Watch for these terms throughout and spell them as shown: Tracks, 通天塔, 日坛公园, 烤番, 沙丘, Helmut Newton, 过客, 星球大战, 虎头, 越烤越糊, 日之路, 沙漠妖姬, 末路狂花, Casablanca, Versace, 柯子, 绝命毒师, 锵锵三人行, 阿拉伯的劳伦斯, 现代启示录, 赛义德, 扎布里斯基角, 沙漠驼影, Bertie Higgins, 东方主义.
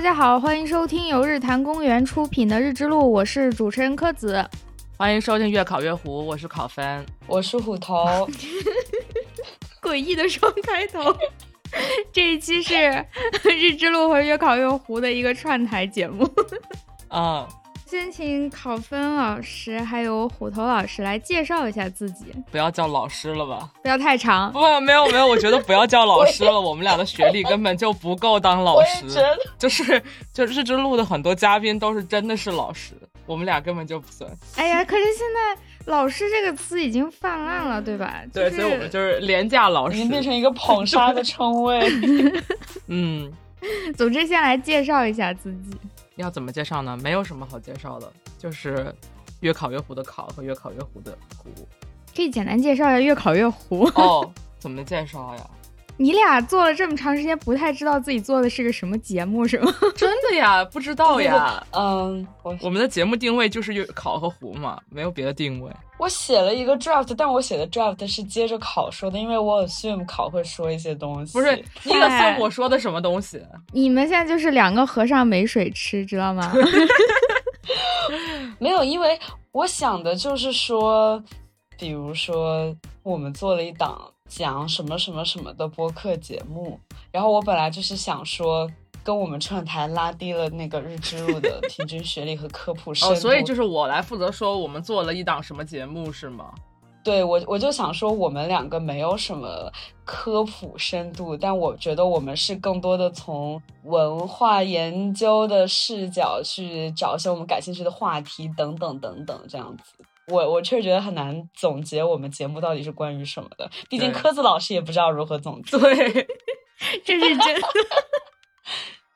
大家好，欢迎收听由日坛公园出品的《日之路》，我是主持人柯子。欢迎收听《越烤越糊》，我是烤番，我是虎头。诡异的双开头。这一期是《日之路》和《越烤越糊》的一个串台节目。啊。先请考分老师还有虎头老师来介绍一下自己。不要叫老师了吧，不要太长。不，没有，我觉得不要叫老师了。我们俩的学历根本就不够当老师。就是这录的很多嘉宾都是真的是老师，我们俩根本就不算。哎呀，可是现在老师这个词已经泛滥了，对吧？对，所以我们就是廉价老师，已经变成一个捧杀的称谓。嗯，总之先来介绍一下自己。要怎么介绍呢？没有什么好介绍的，就是越烤越糊的烤和越烤越糊的糊。可以简单介绍一下越烤越糊哦。怎么介绍呀？你俩做了这么长时间，不太知道自己做的是个什么节目是吗？真的呀，不知道呀。嗯，我们的节目定位就是越烤和糊嘛，没有别的定位。我写了一个 draft， 但我写的 draft 是接着烤说的，因为我 assume 烤会说一些东西。不是，你个算我说的什么东西？你们现在就是两个和尚没水吃，知道吗？没有，因为我想的就是说，比如说我们做了一档讲什么什么什么的播客节目，然后我本来就是想说跟我们串台拉低了那个日之路的平均学历和科普深度。、哦、所以就是我来负责说我们做了一档什么节目是吗？对，我就想说我们两个没有什么科普深度，但我觉得我们是更多的从文化研究的视角去找一些我们感兴趣的话题等等等等这样子。我确实觉得很难总结我们节目到底是关于什么的，毕竟柯子老师也不知道如何总结。对，这是真的。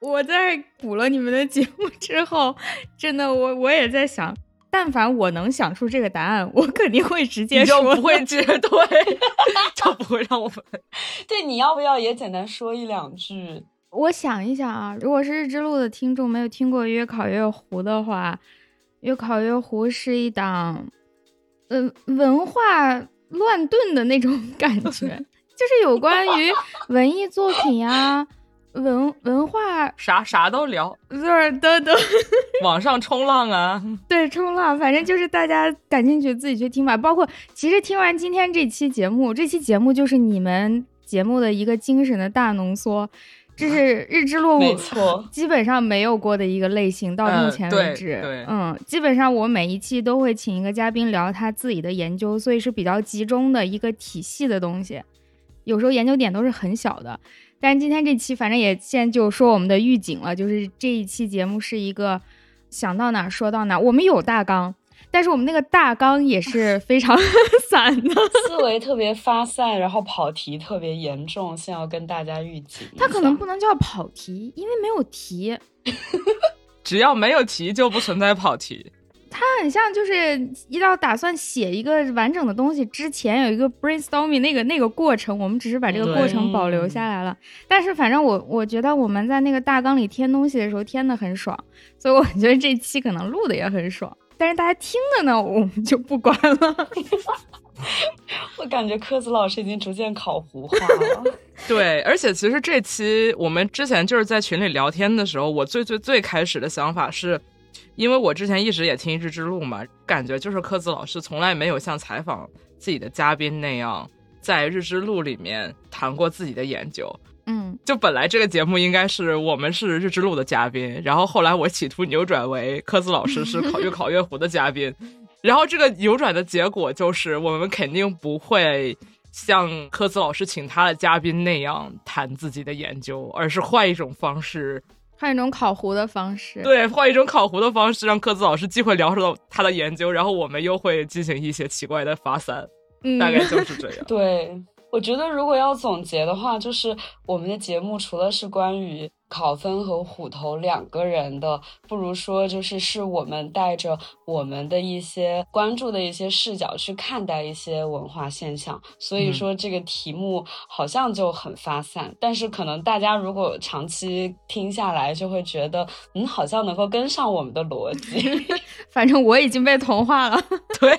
我在补了你们的节目之后，真的我也在想，但凡我能想出这个答案，我肯定会直接说，就不会直对，就不会让我们。对，你要不要也简单说一两句？我想一想啊，如果是日之路的听众没有听过越烤越糊的话，越烤越糊是一档文化乱炖的那种感觉，就是有关于文艺作品啊，文化啥都聊，就是都网上冲浪啊，对，冲浪，反正就是大家感兴趣自己去听吧。包括其实听完今天这期节目就是你们节目的一个精神的大浓缩，这是日之路基本上没有过的一个类型，到目前为止，基本上我每一期都会请一个嘉宾聊他自己的研究，所以是比较集中的一个体系的东西，有时候研究点都是很小的。但今天这期反正也先就说我们的预警了，就是这一期节目是一个想到哪说到哪，我们有大纲，但是我们那个大纲也是非常散的，思维特别发散，然后跑题特别严重，先要跟大家预警。它可能不能叫跑题，因为没有题。只要没有题就不存在跑题。它很像就是一到打算写一个完整的东西之前有一个 brainstorming 那个过程，我们只是把这个过程保留下来了。但是反正我觉得我们在那个大纲里添东西的时候添的很爽，所以我觉得这期可能录的也很爽。但是大家听的呢，我们就不管了。我感觉柯子老师已经逐渐烤糊化了。对，而且其实这期我们之前就是在群里聊天的时候，我最开始的想法是，因为我之前一直也听日之路嘛，感觉就是柯子老师从来没有像采访自己的嘉宾那样在日之路里面谈过自己的研究。嗯，就本来这个节目应该是我们是日之路的嘉宾，然后后来我企图扭转为柯子老师是越烤越糊的嘉宾，然后这个扭转的结果就是我们肯定不会像柯子老师请他的嘉宾那样谈自己的研究，而是换一种方式，换一种烤糊的方式。对，换一种烤糊的方式，让柯子老师既会聊到他的研究，然后我们又会进行一些奇怪的发散，大概就是这样。对，我觉得如果要总结的话，就是我们的节目除了是关于考分和虎头两个人的，不如说就是我们带着我们的一些关注的一些视角去看待一些文化现象，所以说这个题目好像就很发散，但是可能大家如果长期听下来就会觉得好像能够跟上我们的逻辑。反正我已经被同化了。对，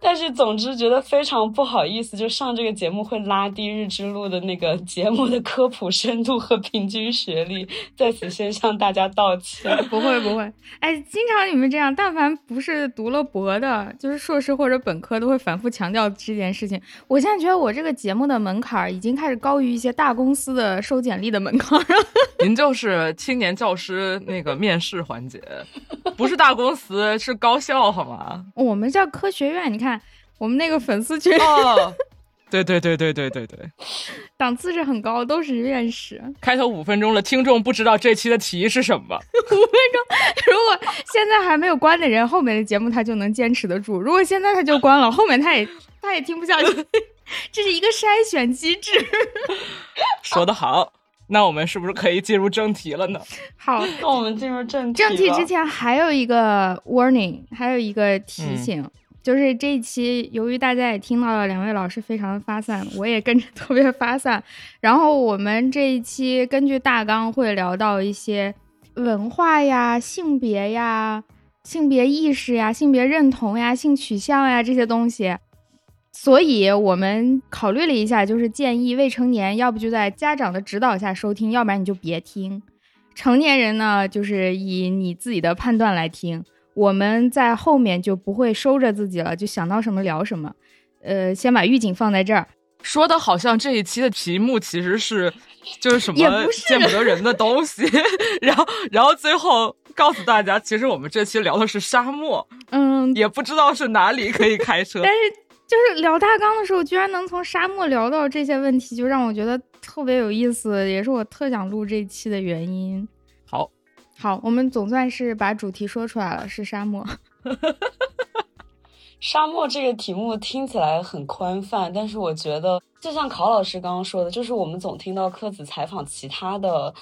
但是总之觉得非常不好意思，就上这个节目会拉低日之路的那个节目的科普深度和平均学历。里在此先向大家道歉。不会不会，哎，经常你们这样，但凡不是读了博的，就是硕士或者本科，都会反复强调这件事情。我现在觉得我这个节目的门槛已经开始高于一些大公司的收简历的门槛了。您就是青年教师那个面试环节，不是大公司，是高校好吗？我们叫科学院，你看我们那个粉丝群。哦对对对对对对对，档次是很高，都是院士。开头5分钟了，听众不知道这期的题是什么。5分钟，如果现在还没有关的人，后面的节目他就能坚持得住；如果现在他就关了，后面他也听不下去。这是一个筛选机制。说得好。那我们是不是可以进入正题了呢？好，那我们进入正题。正题之前还有一个 warning， 还有一个提醒。就是这一期由于大家也听到了两位老师非常发散，我也跟着特别发散，然后我们这一期根据大纲会聊到一些文化呀、性别呀、性别意识呀、性别认同呀、性取向呀这些东西，所以我们考虑了一下，就是建议未成年要不就在家长的指导下收听，要不然你就别听，成年人呢就是以你自己的判断来听，我们在后面就不会收着自己了，就想到什么聊什么。先把预警放在这儿。说的好像这一期的题目其实是就是什么见不得人的东西，然后最后告诉大家，其实我们这期聊的是沙漠，也不知道是哪里可以开车。但是就是聊大纲的时候，居然能从沙漠聊到这些问题，就让我觉得特别有意思，也是我特想录这一期的原因。好，我们总算是把主题说出来了，是沙漠。沙漠这个题目听起来很宽泛，但是我觉得就像考老师刚刚说的，就是我们总听到科子采访其他的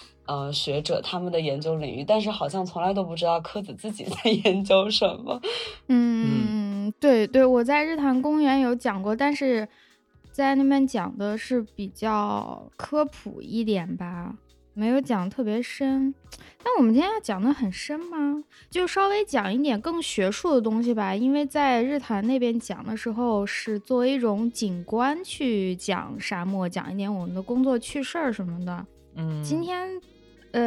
学者他们的研究领域，但是好像从来都不知道科子自己在研究什么。对对，我在日坛公园有讲过，但是在那边讲的是比较科普一点吧，没有讲特别深。但我们今天要讲的很深吗？就稍微讲一点更学术的东西吧，因为在日坛那边讲的时候是作为一种景观去讲沙漠，讲一点我们的工作趣事儿什么的。今天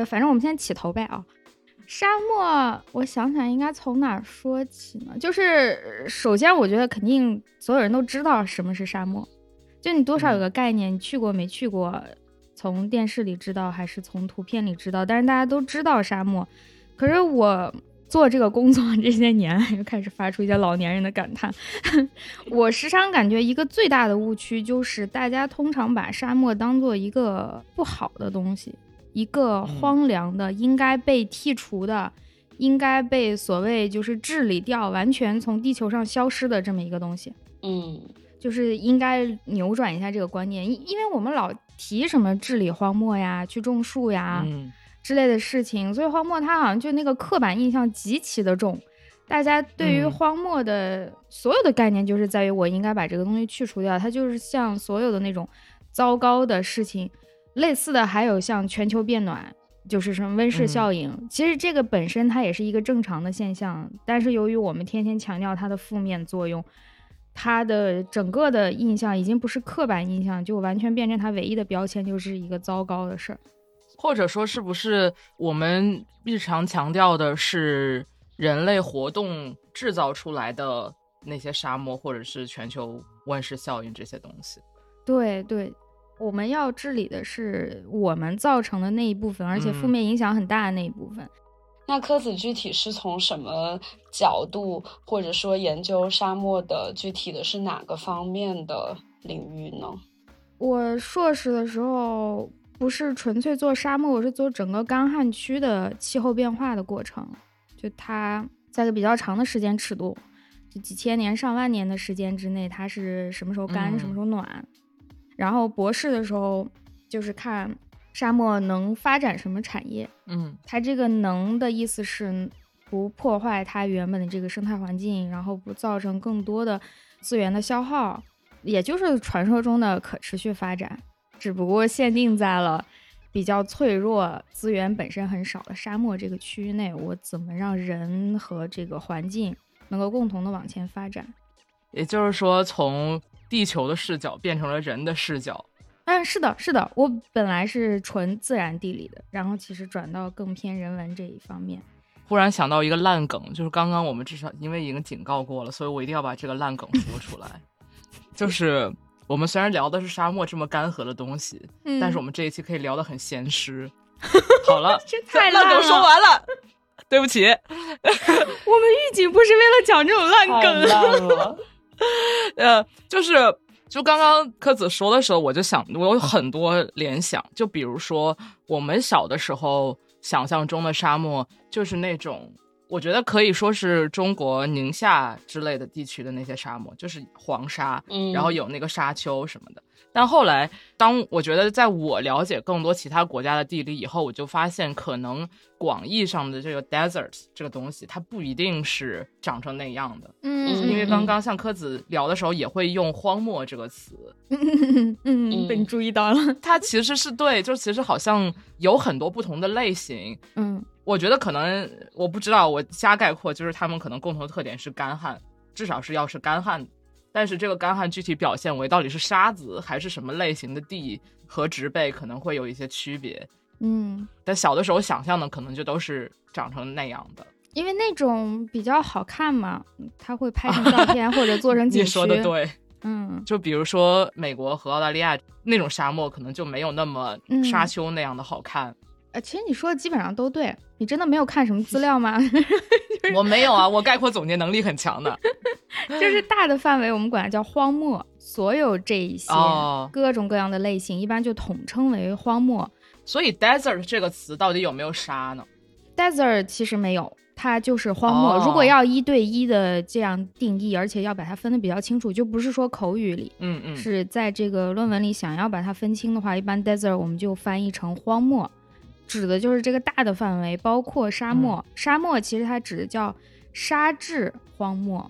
反正我们先起头呗啊。沙漠我想想应该从哪说起呢？就是首先我觉得肯定所有人都知道什么是沙漠，就你多少有个概念，你去过没去过，从电视里知道还是从图片里知道，但是大家都知道沙漠。可是我做这个工作这些年，又开始发出一些老年人的感叹。我时常感觉一个最大的误区就是，大家通常把沙漠当做一个不好的东西，一个荒凉的、应该被剔除的、应该被所谓就是治理掉、完全从地球上消失的这么一个东西。就是应该扭转一下这个观念，因为我们老提什么治理荒漠呀、去种树呀、之类的事情，所以荒漠它好像就那个刻板印象极其的重，大家对于荒漠的所有的概念就是在于我应该把这个东西去除掉，它就是像所有的那种糟糕的事情。类似的还有像全球变暖，就是什么温室效应，其实这个本身它也是一个正常的现象，但是由于我们天天强调它的负面作用，他的整个的印象已经不是刻板印象，就完全变成他唯一的标签，就是一个糟糕的事儿。或者说是不是我们日常强调的是人类活动制造出来的那些沙漠，或者是全球温室效应这些东西？对对，我们要治理的是我们造成的那一部分，而且负面影响很大的那一部分。那科子具体是从什么角度，或者说研究沙漠的具体的是哪个方面的领域呢？我硕士的时候不是纯粹做沙漠，我是做整个干旱区的气候变化的过程，就它在一个比较长的时间尺度，就几千年上万年的时间之内，它是什么时候干、什么时候暖。然后博士的时候就是看沙漠能发展什么产业？它这个能的意思是不破坏它原本的这个生态环境，然后不造成更多的资源的消耗，也就是传说中的可持续发展，只不过限定在了比较脆弱、资源本身很少的沙漠这个区域内，我怎么让人和这个环境能够共同的往前发展？也就是说，从地球的视角变成了人的视角。嗯，是的，是的，我本来是纯自然地理的，然后其实转到更偏人文这一方面。忽然想到一个烂梗，就是刚刚我们至少因为已经警告过了，所以我一定要把这个烂梗说出来。就是我们虽然聊的是沙漠这么干涸的东西，但是我们这一期可以聊得很咸湿。好了，这太烂了，烂梗说完了。对不起，我们预警不是为了讲这种烂梗，太烂了。就刚刚柯子说的时候，我有很多联想，就比如说我们小的时候想象中的沙漠，就是那种我觉得可以说是中国宁夏之类的地区的那些沙漠，就是黄沙，然后有那个沙丘什么的。但后来当我觉得在我了解更多其他国家的地理以后，我就发现可能广义上的这个 desert 这个东西它不一定是长成那样的。因为刚刚像柯子聊的时候也会用荒漠这个词。被你注意到了。它其实是对，就其实好像有很多不同的类型。我觉得可能，我不知道，我瞎概括，就是他们可能共同的特点是干旱，至少是要是干旱，但是这个干旱具体表现为到底是沙子还是什么类型的地和植被可能会有一些区别。但小的时候想象的可能就都是长成那样的，因为那种比较好看嘛，它会拍成照片或者做成景区。你说的对。就比如说美国和澳大利亚那种沙漠可能就没有那么沙丘那样的好看。其实你说的基本上都对，你真的没有看什么资料吗？我没有啊，我概括总结能力很强的。就是大的范围我们管它叫荒漠，所有这一些各种各样的类型一般就统称为荒漠。所以 desert 这个词到底有没有沙呢？ desert 其实没有，它就是荒漠。如果要一对一的这样定义，而且要把它分得比较清楚，就不是说口语里，是在这个论文里想要把它分清的话，一般 desert 我们就翻译成荒漠，指的就是这个大的范围，包括沙漠。沙漠其实它指的叫沙质荒漠，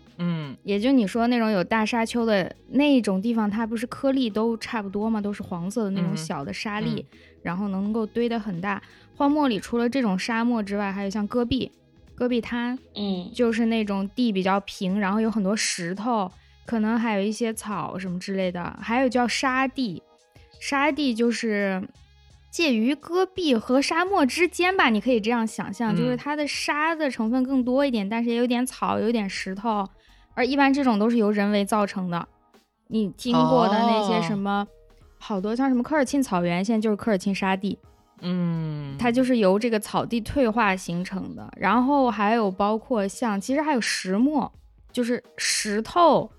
也就你说那种有大沙丘的那种地方，它不是颗粒都差不多吗？都是黄色的那种小的沙粒，然后能够堆得很大。荒漠里除了这种沙漠之外，还有像戈壁滩，就是那种地比较平，然后有很多石头，可能还有一些草什么之类的。还有叫沙地，沙地就是介于戈壁和沙漠之间吧，你可以这样想象，就是它的沙的成分更多一点，但是也有点草，有点石头，而一般这种都是由人为造成的。你经过的那些什么，好多像什么科尔沁草原，现在就是科尔沁沙地，它就是由这个草地退化形成的。然后还有包括像，其实还有石墨，就是石头。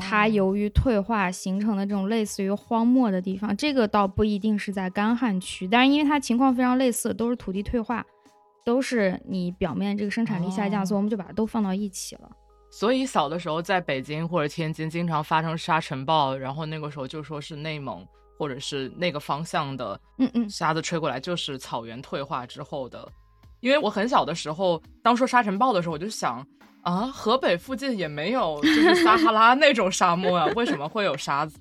它由于退化形成的这种类似于荒漠的地方，这个倒不一定是在干旱区，但是因为它情况非常类似，都是土地退化，都是你表面这个生产力下降，所以我们就把它都放到一起了。所以小的时候在北京或者天津经常发生沙尘暴，然后那个时候就说是内蒙或者是那个方向的沙子吹过来，就是草原退化之后的。因为我很小的时候，当说沙尘暴的时候，我就想河北附近也没有就是撒哈拉那种沙漠啊，为什么会有沙子？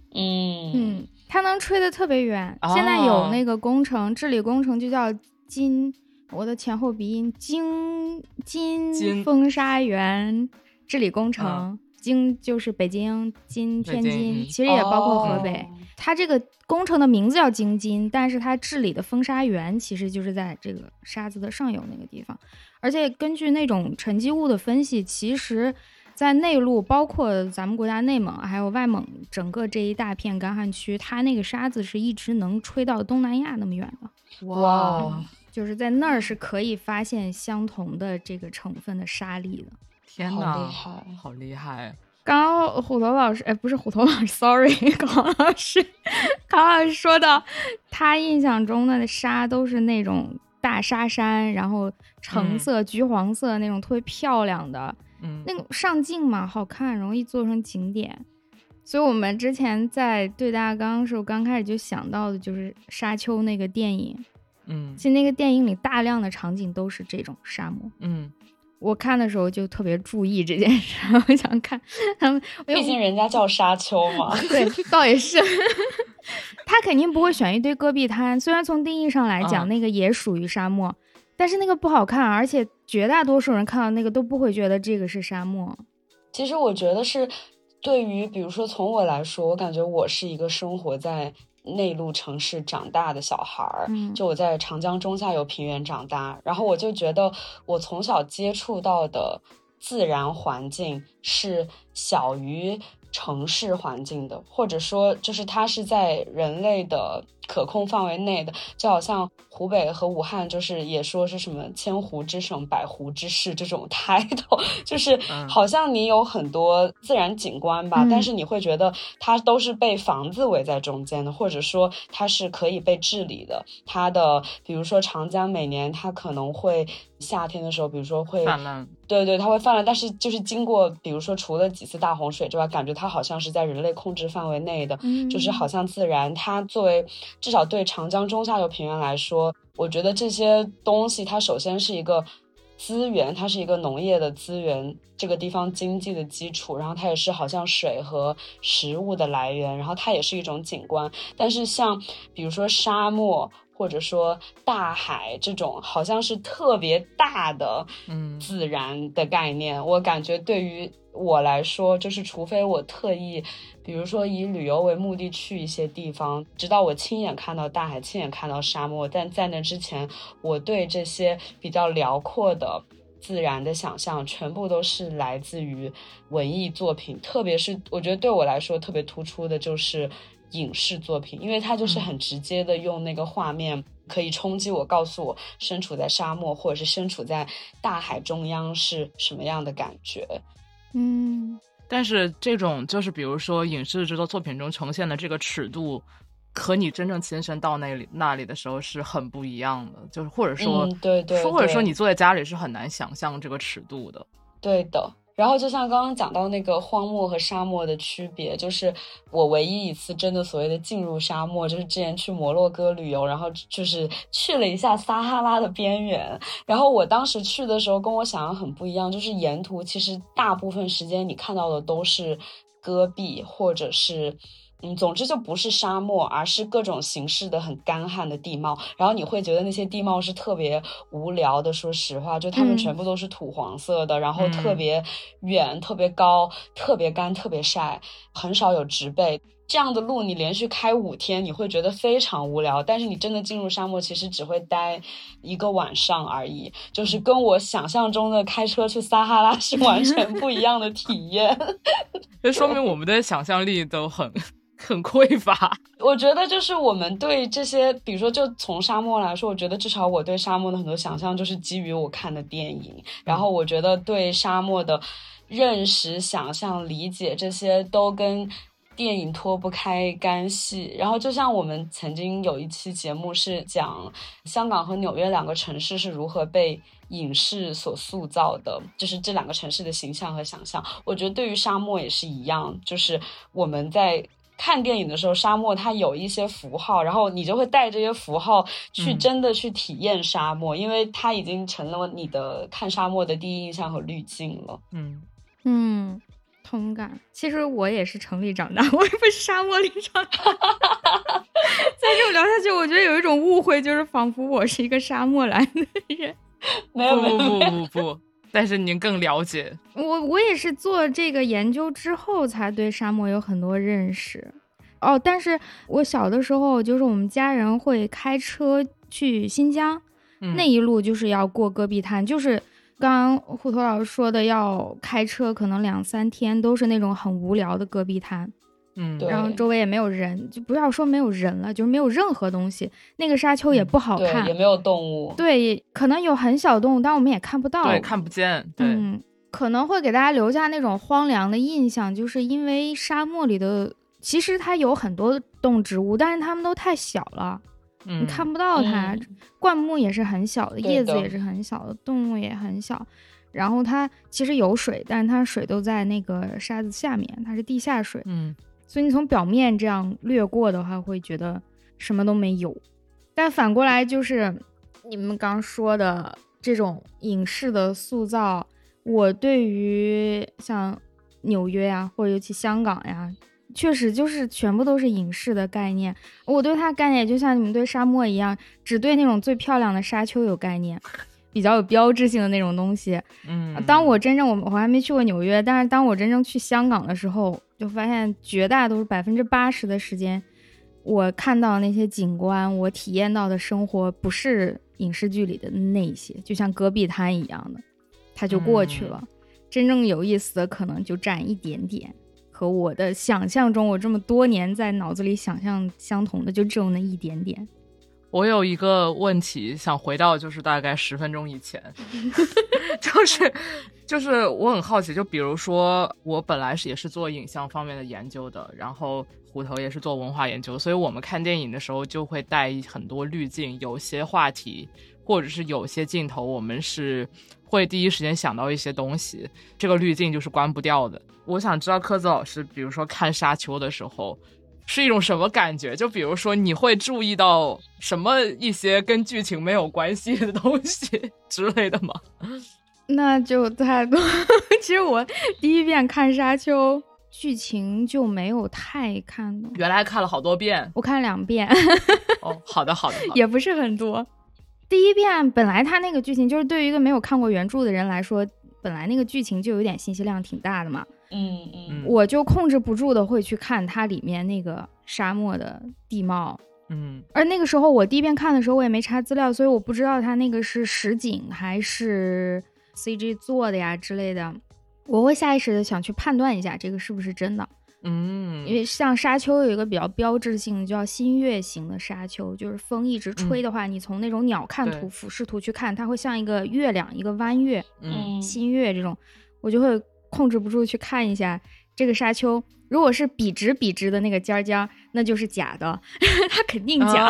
它能吹得特别远。现在有那个工程，治理工程就叫我的前后鼻音，金风沙原治理工程。京就是北京，津天津，其实也包括河北。它这个工程的名字叫京津，但是它治理的风沙源其实就是在这个沙子的上游那个地方。而且根据那种沉积物的分析，其实在内陆，包括咱们国家内蒙还有外蒙整个这一大片干旱区，它那个沙子是一直能吹到东南亚那么远的。哇，就是在那儿是可以发现相同的这个成分的沙粒的。天哪，好厉害！刚刚虎头老师，不是虎头老师 ，sorry， 康老师说到，他印象中的沙都是那种大沙山，然后橙色、橘黄色那种特别漂亮的，那种上镜嘛，好看，容易做成景点。所以我们之前在对大纲的时候，刚开始就想到的就是沙丘那个电影，其实那个电影里大量的场景都是这种沙漠，我看的时候就特别注意这件事，我想看他们，毕竟人家叫沙丘嘛。对，倒也是。他肯定不会选一堆戈壁滩，虽然从定义上来讲，那个也属于沙漠，但是那个不好看，而且绝大多数人看到那个都不会觉得这个是沙漠。其实我觉得是对于，比如说从我来说，我感觉我是一个生活在内陆城市长大的小孩儿，就我在长江中下游平原长大，然后我就觉得我从小接触到的自然环境是小于城市环境的，或者说就是它是在人类的可控范围内的，就好像湖北和武汉就是也说是什么千湖之省百湖之市这种title，就是好像你有很多自然景观吧，但是你会觉得它都是被房子围在中间的，或者说它是可以被治理的。它的比如说长江每年它可能会夏天的时候比如说会泛滥，对对，它会泛滥，但是就是经过比如说除了几次大洪水之外，感觉它好像是在人类控制范围内的，就是好像自然它作为至少对长江中下游平原来说，我觉得这些东西它首先是一个资源，它是一个农业的资源，这个地方经济的基础，然后它也是好像水和食物的来源，然后它也是一种景观。但是像比如说沙漠或者说大海这种好像是特别大的自然的概念，我感觉对于我来说，就是除非我特意比如说以旅游为目的去一些地方，直到我亲眼看到大海，亲眼看到沙漠，但在那之前我对这些比较辽阔的自然的想象全部都是来自于文艺作品，特别是我觉得对我来说特别突出的就是影视作品，因为它就是很直接的用那个画面可以冲击我，告诉我身处在沙漠或者是身处在大海中央是什么样的感觉。但是这种就是比如说影视制作作品中呈现的这个尺度和你真正亲身到那里的时候是很不一样的，就是或者说、对对对，或者说你坐在家里是很难想象这个尺度的。对的，然后就像刚刚讲到那个荒漠和沙漠的区别，就是我唯一一次真的所谓的进入沙漠，就是之前去摩洛哥旅游，然后就是去了一下撒哈拉的边缘。然后我当时去的时候跟我想象很不一样，就是沿途其实大部分时间你看到的都是戈壁，或者是总之就不是沙漠，而是各种形式的很干旱的地貌，然后你会觉得那些地貌是特别无聊的，说实话，就他们全部都是土黄色的，然后特别远，特别高，特别干，特别晒，很少有植被。这样的路你连续开5天你会觉得非常无聊，但是你真的进入沙漠其实只会待一个晚上而已，就是跟我想象中的开车去撒哈拉是完全不一样的体验。这说明我们的想象力都很匮乏。我觉得就是我们对这些比如说就从沙漠来说，我觉得至少我对沙漠的很多想象就是基于我看的电影，然后我觉得对沙漠的认识、想象、理解，这些都跟电影脱不开干系。然后就像我们曾经有一期节目是讲香港和纽约两个城市是如何被影视所塑造的，就是这两个城市的形象和想象，我觉得对于沙漠也是一样，就是我们在看电影的时候，沙漠它有一些符号，然后你就会带这些符号去真的去体验沙漠，因为它已经成了你的看沙漠的第一印象和滤镜了。同感。其实我也是城里长大，我也不是沙漠里长大。在这聊下去，我觉得有一种误会，就是仿佛我是一个沙漠来的人。没有没有不。但是您更了解我也是做这个研究之后才对沙漠有很多认识。但是我小的时候就是我们家人会开车去新疆，那一路就是要过戈壁滩，就是刚刚虎头老师说的要开车可能2-3天都是那种很无聊的戈壁滩，然后周围也没有人，就不要说没有人了，就是没有任何东西，那个沙丘也不好看，对，也没有动物，对，可能有很小动物但我们也看不到，对，看不见，对，可能会给大家留下那种荒凉的印象，就是因为沙漠里的其实它有很多动植物，但是它们都太小了，你看不到它，灌木也是很小的，叶子也是很小的，动物也很小，然后它其实有水，但是它水都在那个沙子下面，它是地下水，所以你从表面这样掠过的话会觉得什么都没有。但反过来就是你们刚说的这种影视的塑造，我对于像纽约呀，或者尤其香港呀，确实就是全部都是影视的概念。我对它概念就像你们对沙漠一样，只对那种最漂亮的沙丘有概念，比较有标志性的那种东西。当我真正我还没去过纽约，但是当我真正去香港的时候，就发现绝大多数80%的时间我看到那些景观，我体验到的生活不是影视剧里的那些，就像戈壁滩一样的，它就过去了。真正有意思的可能就占一点点，和我的想象中，我这么多年在脑子里想象相同的，就只有那一点点。我有一个问题想回到，就是大概10分钟以前，就是我很好奇，就比如说我本来也是做影像方面的研究的，然后虎头也是做文化研究，所以我们看电影的时候就会带很多滤镜，有些话题或者是有些镜头我们是会第一时间想到一些东西，这个滤镜就是关不掉的。我想知道柯子老师比如说看沙丘的时候是一种什么感觉，就比如说你会注意到什么一些跟剧情没有关系的东西之类的吗？那就太多其实我第一遍看沙丘剧情就没有太看了，原来看了好多遍。我看2遍哦，好的也不是很多。第一遍本来他那个剧情就是对于一个没有看过原著的人来说，本来那个剧情就有点信息量挺大的嘛，我就控制不住的会去看它里面那个沙漠的地貌，而那个时候我第一遍看的时候我也没查资料，所以我不知道它那个是实景还是 CG 做的呀之类的，我会下意识的想去判断一下这个是不是真的。因为像沙丘有一个比较标志性叫新月型的沙丘，就是风一直吹的话，你从那种鸟瞰图俯视图去看，它会像一个月亮一个弯月，新月这种，我就会控制不住去看一下这个沙丘，如果是笔直的那个尖尖，那就是假的它肯定假，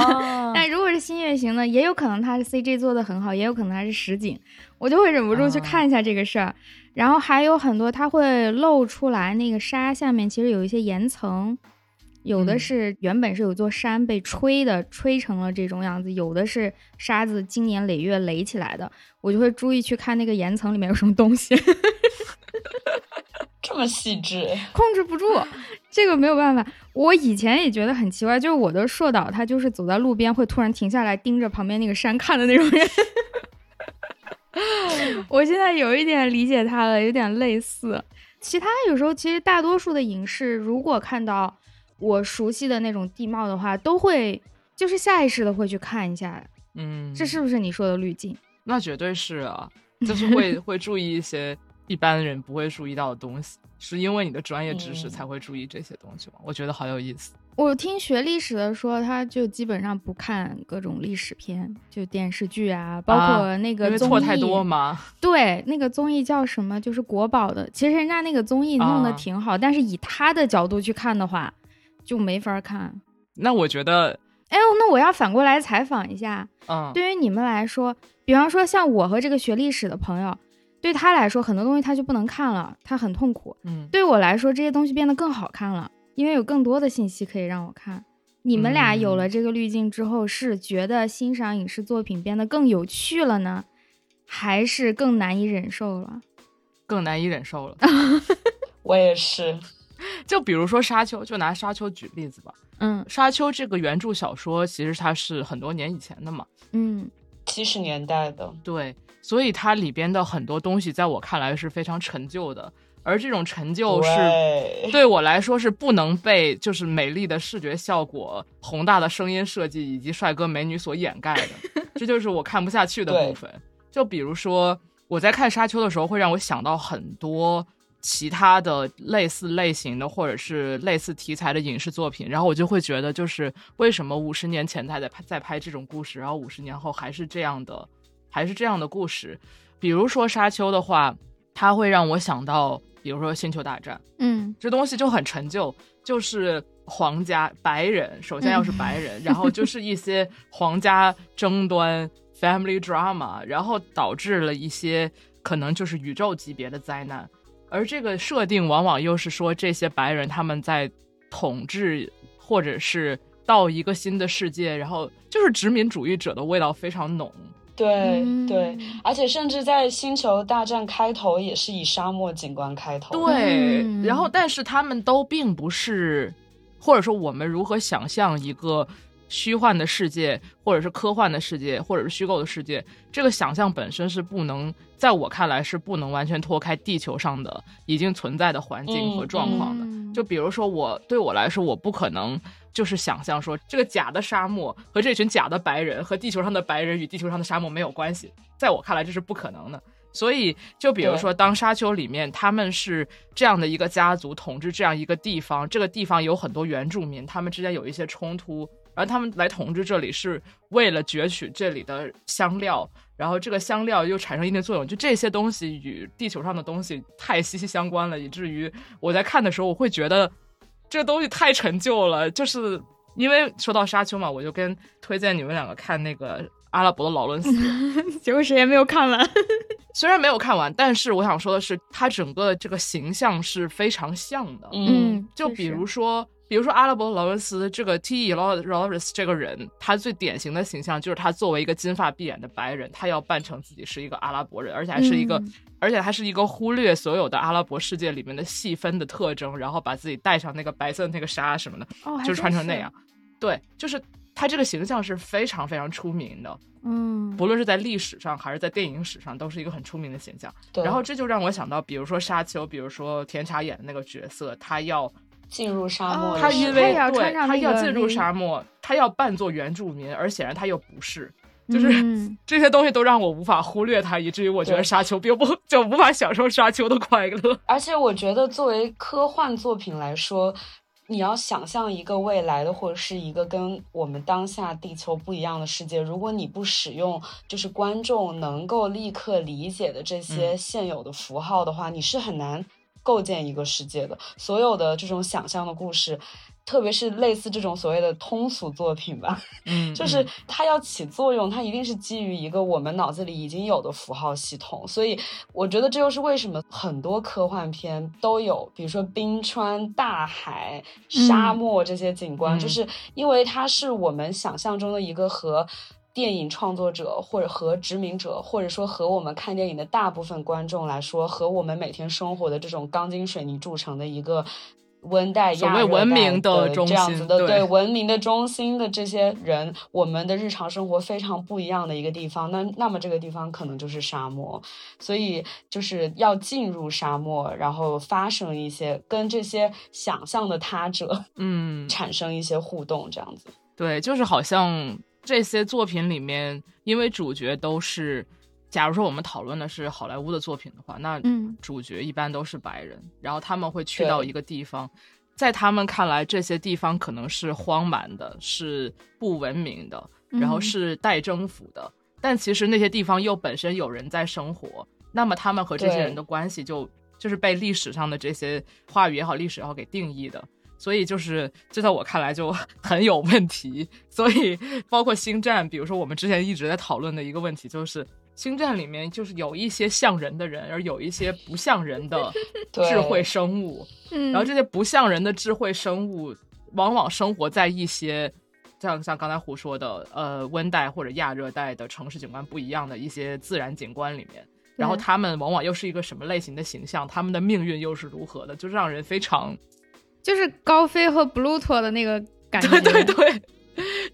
但如果是新月型的，也有可能它是 CG 做的很好，也有可能它是实景，我就会忍不住去看一下这个事儿。然后还有很多它会露出来那个沙下面其实有一些岩层，有的是原本是有座山被吹的，吹成了这种样子，有的是沙子经年累月垒起来的，我就会注意去看那个岩层里面有什么东西这么细致，控制不住这个没有办法。我以前也觉得很奇怪，就是我的硕导他就是走在路边会突然停下来盯着旁边那个山看的那种人我现在有一点理解他了，有点类似。其他有时候其实大多数的影视如果看到我熟悉的那种地貌的话，都会就是下意识的会去看一下，这是不是你说的滤镜？那绝对是啊，就是会注意一些一般人不会注意到的东西，是因为你的专业知识才会注意这些东西吗？我觉得好有意思。我听学历史的说，他就基本上不看各种历史片，就电视剧啊，包括那个综艺，因为错太多嘛。对，那个综艺叫什么？就是国宝的。其实人家那个综艺弄得挺好，但是以他的角度去看的话，就没法看。那我觉得，哎呦，那我要反过来采访一下。对于你们来说，比方说像我和这个学历史的朋友。对他来说很多东西他就不能看了，他很痛苦，对我来说这些东西变得更好看了，因为有更多的信息可以让我看。你们俩有了这个滤镜之后，是觉得欣赏影视作品变得更有趣了呢，还是更难以忍受了？更难以忍受了我也是，就比如说沙丘，就拿沙丘举例子吧。沙丘这个原著小说其实它是很多年以前的嘛，70年代的，对，所以它里边的很多东西在我看来是非常陈旧的，而这种陈旧是对我来说是不能被就是美丽的视觉效果、宏大的声音设计以及帅哥美女所掩盖的这就是我看不下去的部分。就比如说我在看《沙丘》的时候，会让我想到很多其他的类似类型的或者是类似题材的影视作品，然后我就会觉得就是为什么50年前他在拍这种故事，然后50年后还是这样的故事。比如说沙丘的话，它会让我想到比如说星球大战，这东西就很陈旧，就是皇家白人，首先要是白人，然后就是一些皇家争端family drama， 然后导致了一些可能就是宇宙级别的灾难。而这个设定往往又是说这些白人他们在统治或者是到一个新的世界，然后就是殖民主义者的味道非常浓。对对，而且甚至在星球大战开头也是以沙漠景观开头。对，然后但是他们都并不是，或者说我们如何想象一个虚幻的世界或者是科幻的世界或者是虚构的世界，这个想象本身是不能，在我看来是不能完全脱开地球上的已经存在的环境和状况的，就比如说对我来说，我不可能就是想象说这个假的沙漠和这群假的白人和地球上的白人与地球上的沙漠没有关系，在我看来这是不可能的。所以就比如说当沙丘里面他们是这样的一个家族统治这样一个地方，这个地方有很多原住民，他们之间有一些冲突，然后他们来统治这里是为了攫取这里的香料，然后这个香料又产生一定作用，就这些东西与地球上的东西太息息相关了，以至于我在看的时候我会觉得这个东西太陈旧了。就是因为说到沙丘嘛，我就跟推荐你们两个看那个阿拉伯的劳伦斯结果谁也没有看完虽然没有看完，但是我想说的是它整个这个形象是非常像的。嗯，就比如说阿拉伯劳伦斯这个 T.E. Lawrence 这个人，他最典型的形象就是他作为一个金发碧眼的白人，他要扮成自己是一个阿拉伯人，而且还是一个忽略所有的阿拉伯世界里面的细分的特征，然后把自己戴上那个白色的那个纱什么的，就是穿成那样。对，就是他这个形象是非常非常出名的。嗯，不论是在历史上还是在电影史上都是一个很出名的形象。然后这就让我想到比如说沙丘，比如说甜茶演的那个角色，他要进入沙漠，他因为对他要进入沙漠，他要扮作原住民，而显然他又不是，就是这些东西都让我无法忽略他，以至于我觉得沙丘并不就无法享受沙丘的快乐。而且我觉得作为科幻作品来说，你要想象一个未来的或者是一个跟我们当下地球不一样的世界，如果你不使用就是观众能够立刻理解的这些现有的符号的话，你是很难构建一个世界的。所有的这种想象的故事，特别是类似这种所谓的通俗作品吧，就是它要起作用，它一定是基于一个我们脑子里已经有的符号系统。所以我觉得这又是为什么很多科幻片都有比如说冰川、大海、沙漠这些景观，就是因为它是我们想象中的一个和电影创作者或者和殖民者或者说和我们看电影的大部分观众来说，和我们每天生活的这种钢筋水泥筑成的一个温带亚热带文明的中心，这样子的对文明的中心的这些人，我们的日常生活非常不一样的一个地方。那么这个地方可能就是沙漠，所以就是要进入沙漠，然后发生一些跟这些想象的他者产生一些互动，这样子。对，就是好像这些作品里面，因为主角都是，假如说我们讨论的是好莱坞的作品的话，那主角一般都是白人，然后他们会去到一个地方，在他们看来这些地方可能是荒蛮的，是不文明的，然后是待征服的，但其实那些地方又本身有人在生活，那么他们和这些人的关系就是被历史上的这些话语也好历史也好给定义的，所以就是这在我看来就很有问题。所以包括星战，比如说我们之前一直在讨论的一个问题，就是星战里面就是有一些像人的人，而有一些不像人的智慧生物然后这些不像人的智慧生物往往生活在一些像刚才胡说的温带或者亚热带的城市景观不一样的一些自然景观里面，然后他们往往又是一个什么类型的形象，他们的命运又是如何的，就让人非常就是高飞和 Bluto 的那个感觉。对对对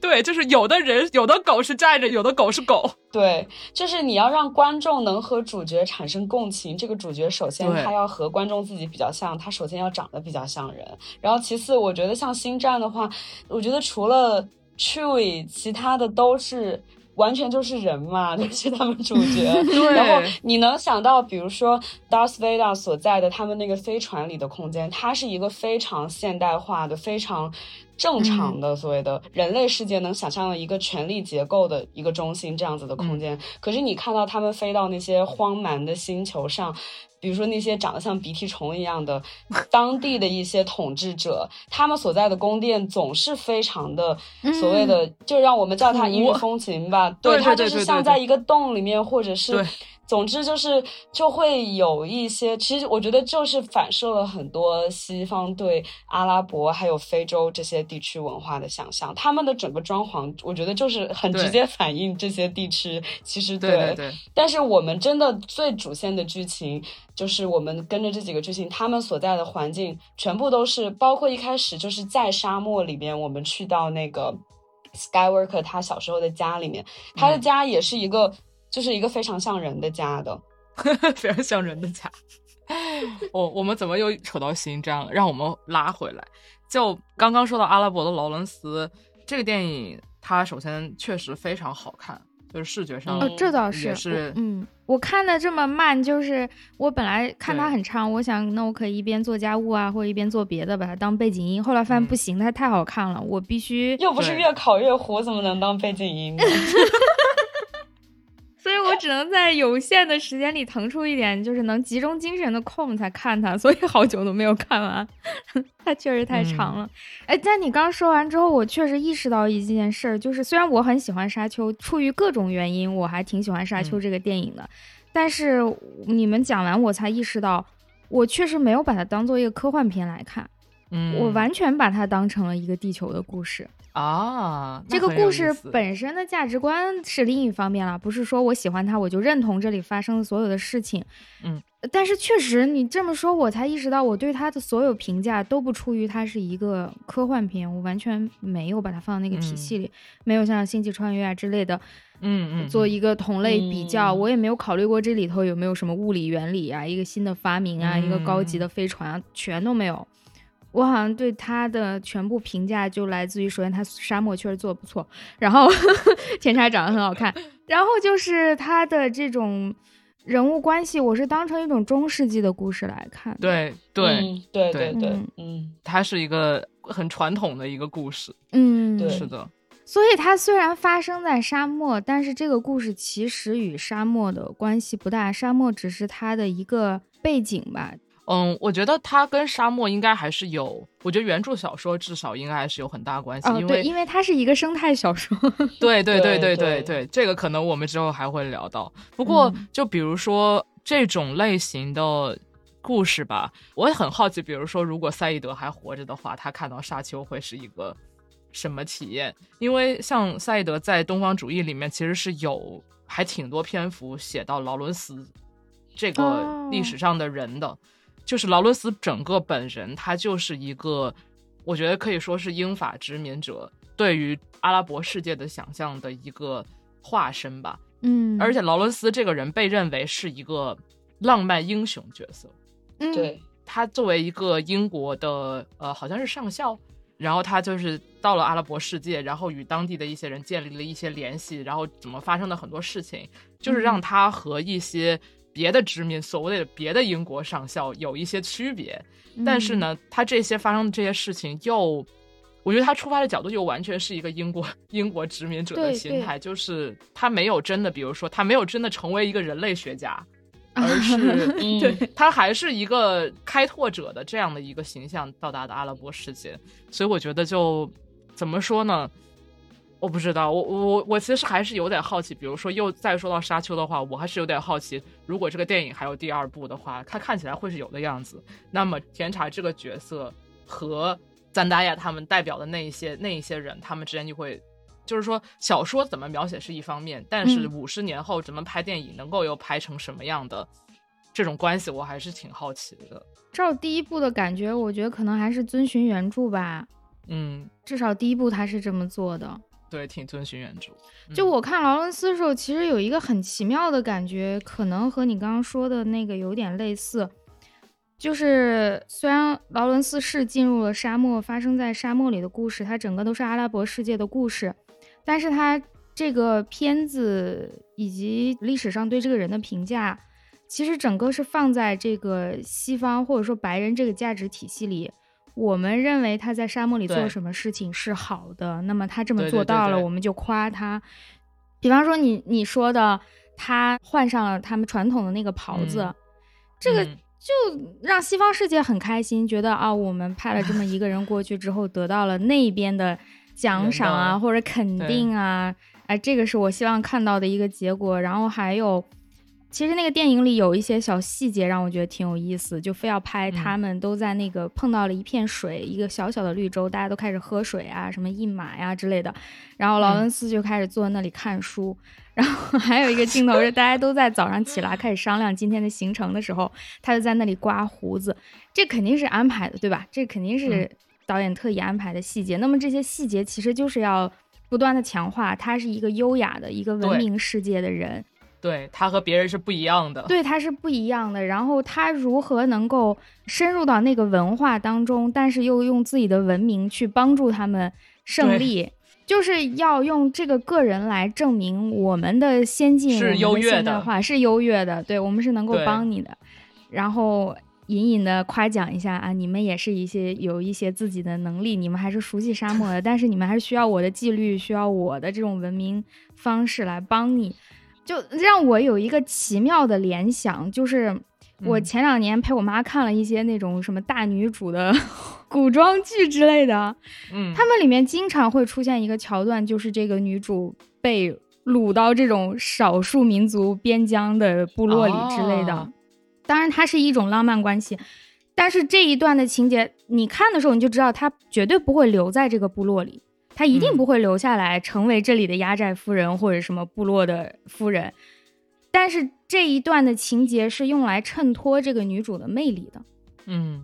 对，就是有的人有的狗是站着，有的狗是狗。对，就是你要让观众能和主角产生共情，这个主角首先他要和观众自己比较像，他首先要长得比较像人，然后其次我觉得像星战的话，我觉得除了 Chewie 其他的都是完全就是人嘛，就是他们主角然后你能想到比如说 Darth Vader 所在的他们那个飞船里的空间，它是一个非常现代化的非常正常的所谓的人类世界能想象的一个权力结构的一个中心这样子的空间，可是你看到他们飞到那些荒蛮的星球上，比如说那些长得像鼻涕虫一样的当地的一些统治者他们所在的宫殿总是非常的所谓的就让我们叫它一日风情吧，对，它就是像在一个洞里面，或者是总之就是就会有一些，其实我觉得就是反射了很多西方对阿拉伯还有非洲这些地区文化的想象，他们的整个装潢我觉得就是很直接反映这些地区。其实 对，但是我们真的最主线的剧情就是我们跟着这几个剧情他们所在的环境全部都是，包括一开始就是在沙漠里面我们去到那个 Skywalker 他小时候的家里面，他的家也是一个就是一个非常像人的家的非常像人的家我们怎么又扯到新站了，让我们拉回来。就刚刚说到阿拉伯的劳伦斯，这个电影它首先确实非常好看，就是视觉上这倒是也是我看的这么慢，就是我本来看它很长，我想那我可以一边做家务啊或者一边做别的把它当背景音，后来发现不行，它太好看了，我必须，又不是越烤越糊怎么能当背景音呢？所以我只能在有限的时间里腾出一点就是能集中精神的空才看它，所以好久都没有看完。它确实太长了。但你刚说完之后我确实意识到一件事，就是虽然我很喜欢沙丘，出于各种原因我还挺喜欢沙丘这个电影的，但是你们讲完我才意识到我确实没有把它当做一个科幻片来看，我完全把它当成了一个地球的故事啊，这个故事本身的价值观是另一方面了，不是说我喜欢它我就认同这里发生的所有的事情。但是确实你这么说我才意识到我对它的所有评价都不出于它是一个科幻片，我完全没有把它放到那个体系里，没有像星际穿越啊之类的做一个同类比较，我也没有考虑过这里头有没有什么物理原理啊，一个新的发明啊，一个高级的飞船啊，全都没有。我好像对他的全部评价就来自于，首先他沙漠确实做得不错，然后甜茶长得很好看，然后就是他的这种人物关系我是当成一种中世纪的故事来看。对，它是一个很传统的一个故事。对，是的。所以它虽然发生在沙漠，但是这个故事其实与沙漠的关系不大，沙漠只是它的一个背景吧。我觉得它跟沙漠应该还是有，我觉得原著小说至少应该还是有很大关系，因为它是一个生态小说。对，这个可能我们之后还会聊到。不过就比如说这种类型的故事吧，我也很好奇，比如说如果赛义德还活着的话，他看到沙丘会是一个什么体验？因为像赛义德在《东方主义》里面其实是有还挺多篇幅写到劳伦斯这个历史上的人的。就是劳伦斯整个本人他就是一个，我觉得可以说是英法殖民者对于阿拉伯世界的想象的一个化身吧。而且劳伦斯这个人被认为是一个浪漫英雄角色。对，他作为一个英国的好像是上校，然后他就是到了阿拉伯世界，然后与当地的一些人建立了一些联系，然后怎么发生的很多事情，就是让他和一些别的殖民，所谓的别的英国上校有一些区别。但是呢他这些发生的这些事情又，我觉得他出发的角度又完全是一个英国殖民者的心态，就是他没有真的，比如说他没有真的成为一个人类学家，而是他还是一个开拓者的这样的一个形象到达的阿拉伯世界。所以我觉得就怎么说呢，我不知道，我其实还是有点好奇，比如说又再说到沙丘的话，我还是有点好奇，如果这个电影还有第二部的话，它看起来会是有的样子。那么甜茶这个角色和赞达亚他们代表的那一些人，他们之间就会，就是说小说怎么描写是一方面，但是50年后怎么拍电影能够又拍成什么样的这种关系，我还是挺好奇的。照第一部的感觉，我觉得可能还是遵循原著吧。至少第一部它是这么做的。对，挺遵循原著。就我看劳伦斯的时候其实有一个很奇妙的感觉，可能和你刚刚说的那个有点类似，就是虽然劳伦斯是进入了沙漠，发生在沙漠里的故事，它整个都是阿拉伯世界的故事，但是它这个片子以及历史上对这个人的评价其实整个是放在这个西方或者说白人这个价值体系里，我们认为他在沙漠里做什么事情是好的，那么他这么做到了，我们就夸他。比方说你说的他换上了他们传统的那个袍子，这个就让西方世界很开心，觉得啊，我们派了这么一个人过去之后得到了那边的奖赏啊或者肯定啊，这个是我希望看到的一个结果。然后还有其实那个电影里有一些小细节让我觉得挺有意思，就非要拍他们都在那个碰到了一片水，一个小小的绿洲，大家都开始喝水啊，什么印马呀之类的，然后劳伦斯就开始坐在那里看书，然后还有一个镜头是大家都在早上起来开始商量今天的行程的时候，他就在那里刮胡子，这肯定是安排的，对吧？这肯定是导演特意安排的细节。那么这些细节其实就是要不断的强化他是一个优雅的一个文明世界的人，对，他和别人是不一样的，对，他是不一样的。然后他如何能够深入到那个文化当中，但是又用自己的文明去帮助他们胜利，就是要用这个个人来证明我们的先进是优越的，是优越的，对，我们是能够帮你的，然后隐隐的夸奖一下啊，你们也是有一些自己的能力，你们还是熟悉沙漠的，但是你们还是需要我的纪律，需要我的这种文明方式来帮你。就让我有一个奇妙的联想，就是我前两年陪我妈看了一些那种什么大女主的古装剧之类的，他们里面经常会出现一个桥段，就是这个女主被掳到这种少数民族边疆的部落里之类的，当然它是一种浪漫关系，但是这一段的情节你看的时候你就知道她绝对不会留在这个部落里，她一定不会留下来成为这里的压寨夫人或者什么部落的夫人，但是这一段的情节是用来衬托这个女主的魅力的，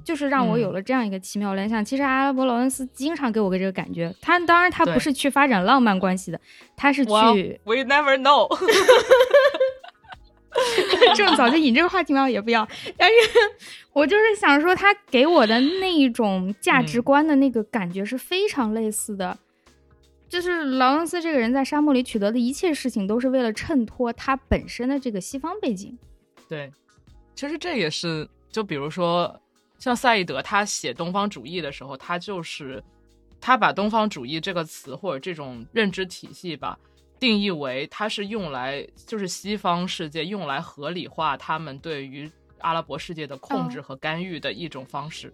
就是让我有了这样一个奇妙联想。其实阿拉伯劳恩斯经常给我这个感觉，他当然他不是去发展浪漫关系的，他是去 We never know 这么早就引这个话题吗？也不要。但是我就是想说，他给我的那一种价值观的那个感觉是非常类似的，就是劳恩斯这个人在沙漠里取得的一切事情都是为了衬托他本身的这个西方背景。对，其实这也是，就比如说像赛义德他写东方主义的时候，他把东方主义这个词或者这种认知体系吧定义为它是用来就是西方世界用来合理化他们对于阿拉伯世界的控制和干预的一种方式，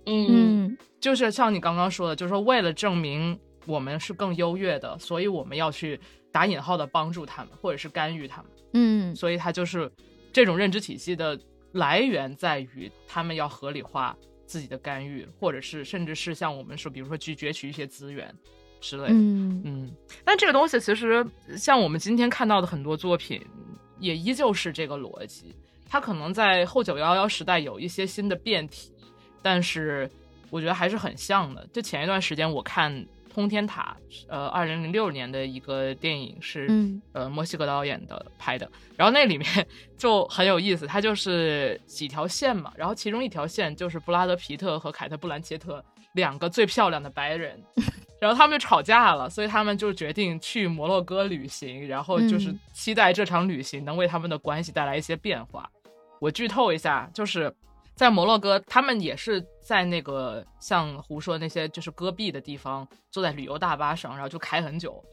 就是像你刚刚说的，就是说为了证明我们是更优越的，所以我们要去打引号的帮助他们或者是干预他们，所以它就是这种认知体系的来源在于他们要合理化自己的干预，或者是甚至是像我们说比如说去攫取一些资源之类的，但这个东西其实像我们今天看到的很多作品也依旧是这个逻辑，它可能在后911时代有一些新的变体，但是我觉得还是很像的。就前一段时间我看通天塔，2006年的一个电影是，墨西哥导演的拍的，然后那里面就很有意思，它就是几条线嘛，然后其中一条线就是布拉德皮特和凯特布兰切特两个最漂亮的白人然后他们就吵架了，所以他们就决定去摩洛哥旅行，然后就是期待这场旅行能为他们的关系带来一些变化。我剧透一下，就是在摩洛哥他们也是在那个像胡说那些就是戈壁的地方坐在旅游大巴上，然后就开很久，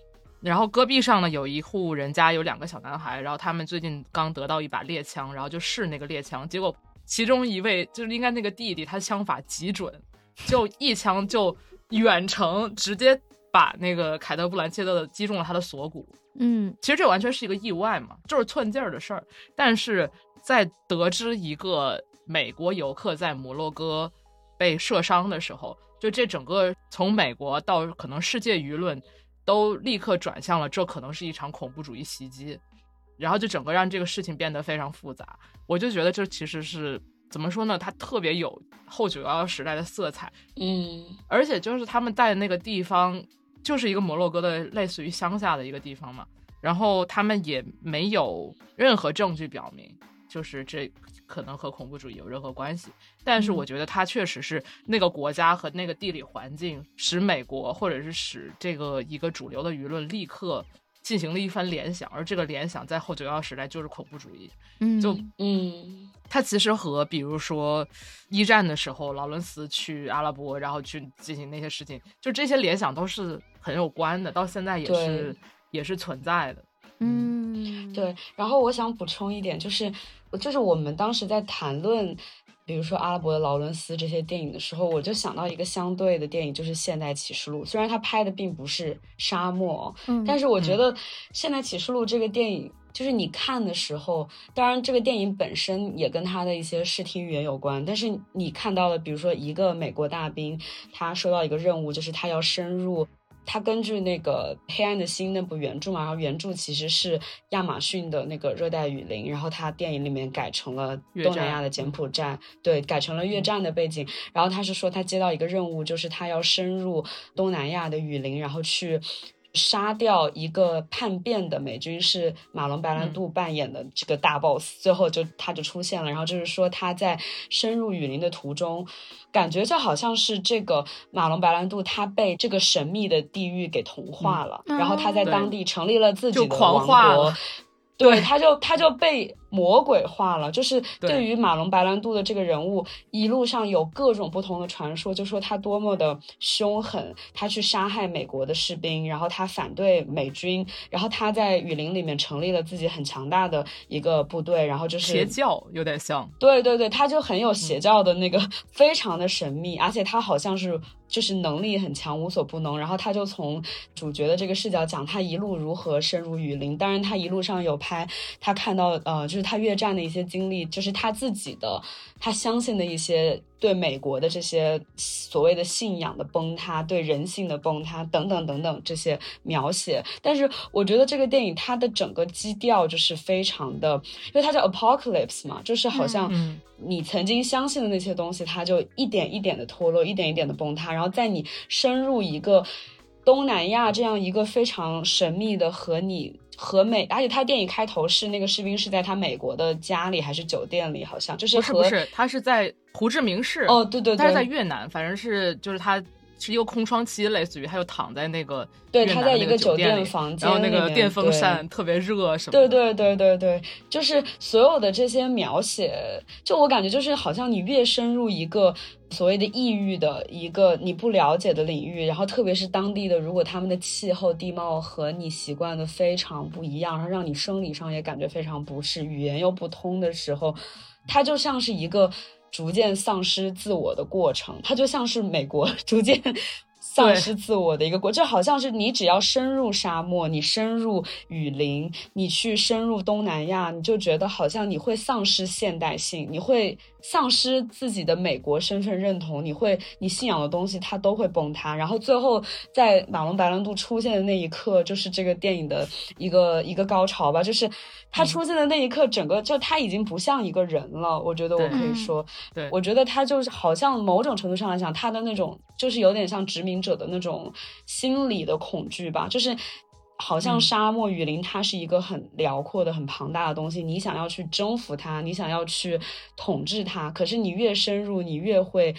然后戈壁上呢有一户人家有两个小男孩，然后他们最近刚得到一把猎枪，然后就试那个猎枪，结果其中一位就是应该那个弟弟他枪法极准，就一枪就远程直接把那个凯特·布兰切特击中了他的锁骨，其实这完全是一个意外嘛，就是寸劲儿的事儿。但是在得知一个美国游客在摩洛哥被射伤的时候，就这整个从美国到可能世界舆论都立刻转向了这可能是一场恐怖主义袭击，然后就整个让这个事情变得非常复杂。我就觉得这其实是怎么说呢，它特别有后911时代的色彩，而且就是他们在的那个地方就是一个摩洛哥的类似于乡下的一个地方嘛，然后他们也没有任何证据表明就是这可能和恐怖主义有任何关系，但是我觉得它确实是那个国家和那个地理环境使美国或者是使这个一个主流的舆论立刻进行了一番联想，而这个联想在后911时代就是恐怖主义，它其实和比如说一战的时候劳伦斯去阿拉伯然后去进行那些事情，就这些联想都是很有关的，到现在也是存在的。对，然后我想补充一点，就是我们当时在谈论比如说阿拉伯的劳伦斯这些电影的时候，我就想到一个相对的电影，就是现代启示录，虽然他拍的并不是沙漠，但是我觉得现代启示录这个电影，就是你看的时候，当然这个电影本身也跟他的一些视听语言有关，但是你看到了比如说一个美国大兵他收到一个任务，就是他要深入，他根据那个黑暗的心那部原著嘛，然后原著其实是亚马逊的那个热带雨林，然后他电影里面改成了东南亚的柬埔寨，对，改成了越战的背景，然后他是说他接到一个任务，就是他要深入东南亚的雨林，然后去杀掉一个叛变的美军，是马龙白兰度扮演的这个大 boss，最后他就出现了。然后就是说他在深入雨林的途中，感觉就好像是这个马龙白兰度他被这个神秘的地狱给同化了，然后他在当地成立了自己的王国。对，他就被魔鬼化了。就是对于马龙白兰度的这个人物，一路上有各种不同的传说，就说他多么的凶狠，他去杀害美国的士兵，然后他反对美军，然后他在雨林里面成立了自己很强大的一个部队，然后就是邪教，有点像。对对对，他就很有邪教的那个，非常的神秘，而且他好像是就是能力很强，无所不能。然后他就从主角的这个视角讲他一路如何深入雨林，当然他一路上有拍他看到就是他越战的一些经历，就是他自己的他相信的一些对美国的这些所谓的信仰的崩塌，对人性的崩塌等等等等这些描写。但是我觉得这个电影它的整个基调就是非常的，因为它叫 Apocalypse 嘛，就是好像你曾经相信的那些东西它就一点一点的脱落，一点一点的崩塌，然后在你深入一个东南亚这样一个非常神秘的和美，而且他电影开头是那个士兵是在他美国的家里还是酒店里，好像就是不是他是在胡志明市，哦对对对，他是在越南，反正是就是他是一个空窗期，类似于他就躺在那个对他在一个酒店房间里面，然后那个电风扇特别热什么的。对对对对对，就是所有的这些描写，就我感觉就是好像你越深入一个所谓的异域的一个你不了解的领域，然后特别是当地的，如果他们的气候地貌和你习惯的非常不一样，然后让你生理上也感觉非常不适，语言又不通的时候，它就像是一个逐渐丧失自我的过程，它就像是美国逐渐丧失自我的一个过程。这好像是你只要深入沙漠，你深入雨林，你去深入东南亚，你就觉得好像你会丧失现代性，你会丧失自己的美国身份认同，你信仰的东西它都会崩塌。然后最后在马龙白兰度出现的那一刻，就是这个电影的一个高潮吧，就是他出现的那一刻，整个就他已经不像一个人了。我觉得我可以说，对，我觉得他就是好像某种程度上来讲，他的那种就是有点像殖民者的那种心理的恐惧吧，就是好像沙漠雨林它是一个很辽阔的很庞大的东西，你想要去征服它，你想要去统治它，可是你越深入你越会，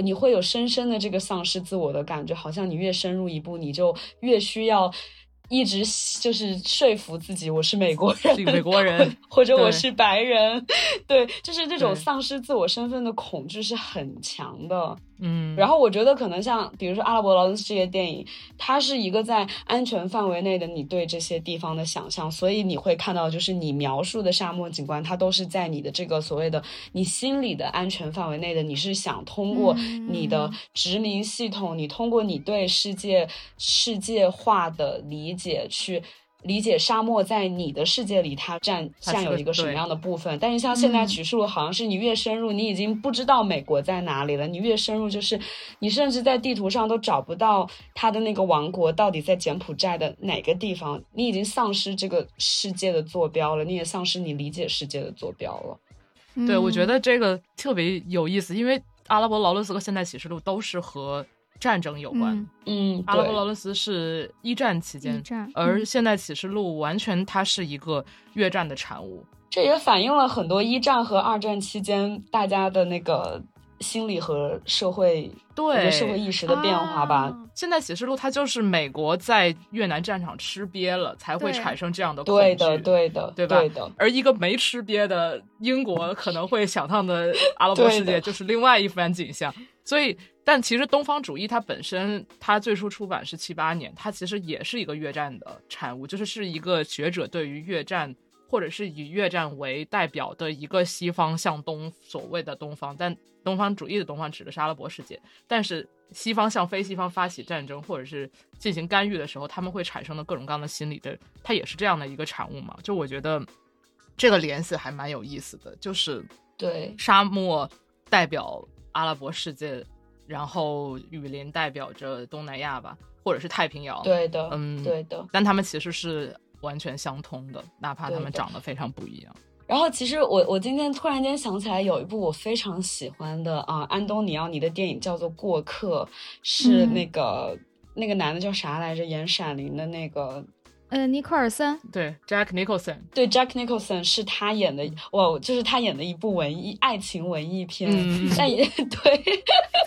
你会有深深的这个丧失自我的感觉，好像你越深入一步，你就越需要一直就是说服自己我是美国人，美国人或者我是白人。 对， 对，就是这种丧失自我身份的恐惧是很强的。然后我觉得可能像比如说阿拉伯劳伦斯这些电影，它是一个在安全范围内的你对这些地方的想象，所以你会看到就是你描述的沙漠景观它都是在你的这个所谓的你心里的安全范围内的，你是想通过你的殖民系统，你通过你对世界化的理解去理解沙漠在你的世界里它占有一个什么样的部分。但是像现代曲树好像是你越深入你已经不知道美国在哪里了，你越深入就是你甚至在地图上都找不到它的那个王国到底在柬埔寨的哪个地方，你已经丧失这个世界的坐标了，你也丧失你理解世界的坐标了。对，我觉得这个特别有意思，因为阿拉伯劳伦斯和现代启示录都是和战争有关。阿拉伯劳伦斯是一战期间，而现代启示录完全它是一个越战的产物。这也反映了很多一战和二战期间大家的那个心理和社会意识的变化吧。现代启示录它就是美国在越南战场吃瘪了才会产生这样的恐惧。对的对的对吧，对的。而一个没吃瘪的英国可能会想象的阿拉伯世界就是另外一番景象。所以但其实东方主义它本身它最初出版是78年，它其实也是一个越战的产物，是一个学者对于越战或者是以越战为代表的一个西方向东，所谓的东方，但东方主义的东方指的是阿拉伯世界，但是西方向非西方发起战争或者是进行干预的时候他们会产生的各种各样的心理的，它也是这样的一个产物嘛。就我觉得这个联系还蛮有意思的，就是对沙漠代表阿拉伯世界，然后雨林代表着东南亚吧，或者是太平洋。对的，对的。但他们其实是完全相通的，哪怕他们长得非常不一样。然后其实我今天突然间想起来有一部我非常喜欢的安东尼奥尼的电影叫做《过客》，是那个那个男的叫啥来着？演闪灵的那个。尼克尔森，对 ，Jack Nicholson， 对 ，Jack Nicholson 是他演的，哇，就是他演的一部文艺爱情文艺片，但也对，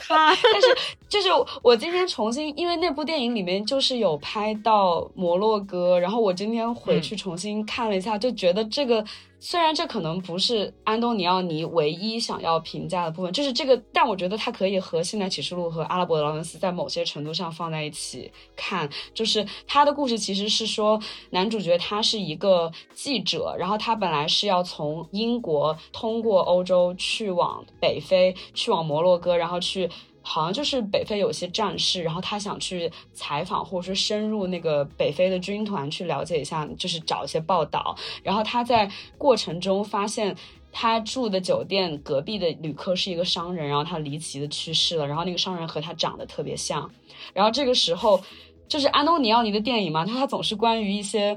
但是就是我今天重新，因为那部电影里面就是有拍到摩洛哥，然后我今天回去重新看了一下，就觉得这个。虽然这可能不是安东尼奥尼唯一想要评价的部分，就是这个，但我觉得它可以和《现代启示录》和《阿拉伯的劳伦斯》在某些程度上放在一起看。就是他的故事其实是说，男主角他是一个记者，然后他本来是要从英国通过欧洲去往北非，去往摩洛哥，然后去。好像就是北非有些战事，然后他想去采访或者说深入那个北非的军团去了解一下，就是找一些报道。然后他在过程中发现他住的酒店隔壁的旅客是一个商人，然后他离奇的去世了，然后那个商人和他长得特别像。然后这个时候就是安东尼奥尼的电影嘛，他总是关于一些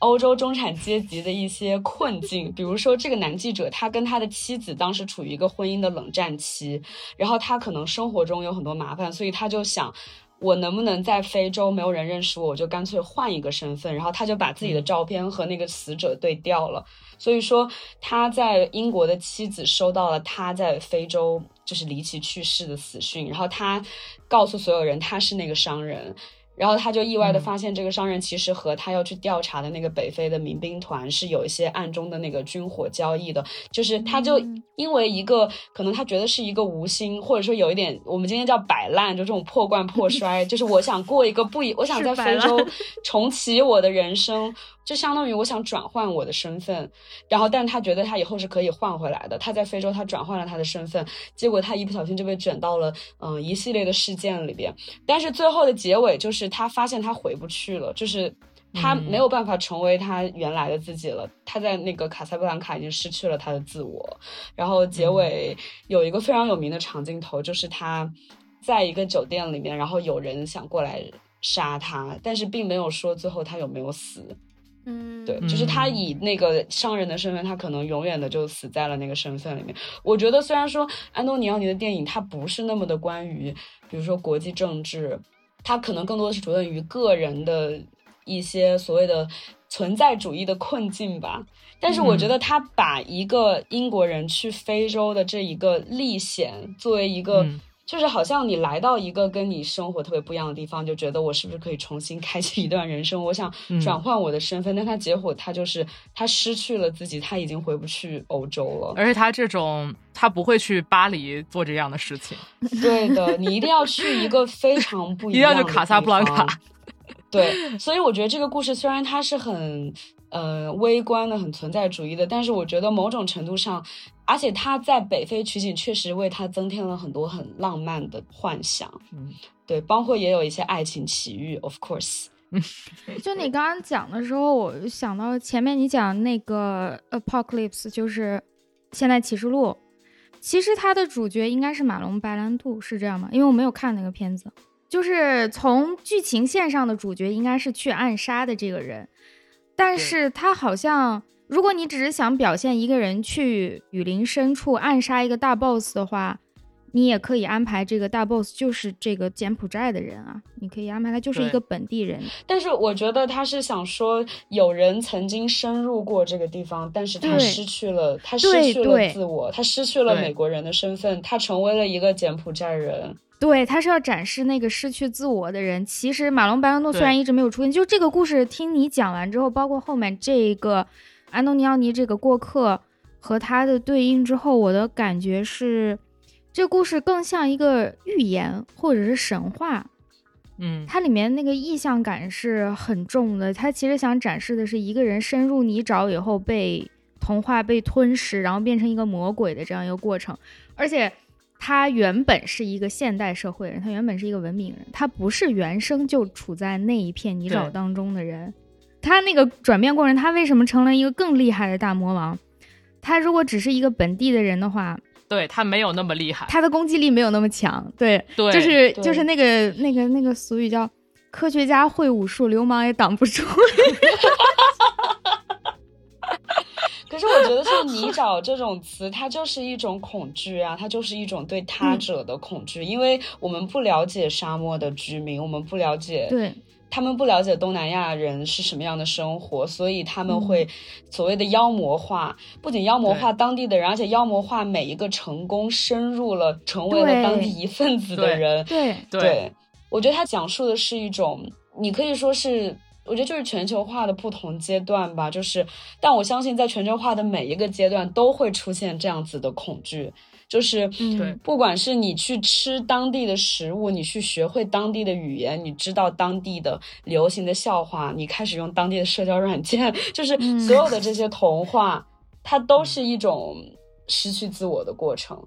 欧洲中产阶级的一些困境，比如说这个男记者他跟他的妻子当时处于一个婚姻的冷战期，然后他可能生活中有很多麻烦，所以他就想我能不能在非洲没有人认识我，我就干脆换一个身份，然后他就把自己的照片和那个死者对调了。所以说他在英国的妻子收到了他在非洲就是离奇去世的死讯，然后他告诉所有人他是那个商人，然后他就意外的发现这个商人其实和他要去调查的那个北非的民兵团是有一些暗中的那个军火交易的，就是他就因为一个可能他觉得是一个无心或者说有一点我们今天叫摆烂，就这种破罐破摔就是我想过一个不一，我想在非洲重启我的人生，就相当于我想转换我的身份，然后但他觉得他以后是可以换回来的，他在非洲他转换了他的身份，结果他一不小心就被卷到了一系列的事件里边。但是最后的结尾就是他发现他回不去了，就是他没有办法成为他原来的自己了，他在那个卡萨布兰卡已经失去了他的自我。然后结尾有一个非常有名的长镜头，就是他在一个酒店里面，然后有人想过来杀他，但是并没有说最后他有没有死。对，就是他以那个商人的身份，他可能永远的就死在了那个身份里面。我觉得虽然说安东尼奥尼的电影它不是那么的关于比如说国际政治，它可能更多的是着重于个人的一些所谓的存在主义的困境吧，但是我觉得他把一个英国人去非洲的这一个历险作为一个就是好像你来到一个跟你生活特别不一样的地方，就觉得我是不是可以重新开启一段人生，我想转换我的身份，但他结果他就是他失去了自己，他已经回不去欧洲了。而且他这种他不会去巴黎做这样的事情，对的，你一定要去一个非常不一样的地方一定要去卡萨布兰卡。对，所以我觉得这个故事虽然它是很微观的很存在主义的，但是我觉得某种程度上，而且他在北非取景确实为他增添了很多很浪漫的幻想。对，包括也有一些爱情奇遇 of course。 就你刚刚讲的时候我想到前面你讲那个 Apocalypse 就是现代启示录，其实他的主角应该是马龙白兰度，是这样吗？因为我没有看那个片子，就是从剧情线上的主角应该是去暗杀的这个人，但是他好像如果你只是想表现一个人去雨林深处暗杀一个大 boss 的话，你也可以安排这个大 boss 就是这个柬埔寨的人啊，你可以安排他就是一个本地人。但是我觉得他是想说有人曾经深入过这个地方，但是他失去了自我，他失去了美国人的身份，他成为了一个柬埔寨人。对，他是要展示那个失去自我的人。其实马龙白兰度虽然一直没有出现，就这个故事听你讲完之后，包括后面这个安东尼奥尼这个过客和他的对应之后，我的感觉是这故事更像一个寓言或者是神话。它里面那个意象感是很重的，它其实想展示的是一个人深入泥沼以后被同化被吞噬，然后变成一个魔鬼的这样一个过程。而且他原本是一个现代社会人，他原本是一个文明人，他不是原生就处在那一片泥沼当中的人。他那个转变过程，他为什么成了一个更厉害的大魔王？他如果只是一个本地的人的话，对，他没有那么厉害，他的攻击力没有那么强。对，就是那个俗语叫科学家会武术，流氓也挡不住。可是我觉得是就是你找这种词，它就是一种恐惧啊，它就是一种对他者的恐惧，因为我们不了解沙漠的居民，我们不了解，对，他们不了解东南亚人是什么样的生活，所以他们会所谓的妖魔化，不仅妖魔化当地的人，而且妖魔化每一个成功深入了成为了当地一份子的人。对 对, 对，我觉得他讲述的是一种，你可以说是，我觉得就是全球化的不同阶段吧，就是但我相信在全球化的每一个阶段都会出现这样子的恐惧，就是不管是你去吃当地的食物，你去学会当地的语言，你知道当地的流行的笑话，你开始用当地的社交软件，就是所有的这些童话它都是一种失去自我的过程，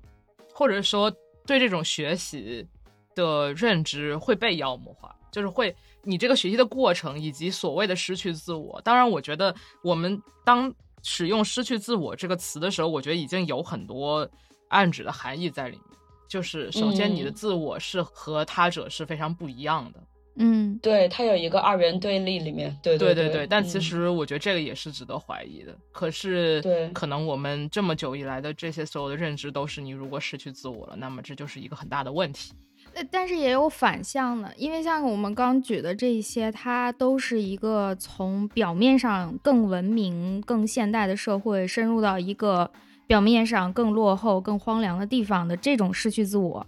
或者说对这种学习的认知会被妖魔化，就是会你这个学习的过程以及所谓的失去自我。当然我觉得我们当使用失去自我这个词的时候，我觉得已经有很多暗指的含义在里面，就是首先你的自我是和他者是非常不一样的，嗯，对，它有一个二元对立里面，对对 对, 对, 对，但其实我觉得这个也是值得怀疑的，可是对，可能我们这么久以来的这些所有的认知都是，你如果失去自我了，那么这就是一个很大的问题。但是也有反向的，因为像我们刚举的这一些，它都是一个从表面上更文明更现代的社会深入到一个表面上更落后更荒凉的地方的这种失去自我，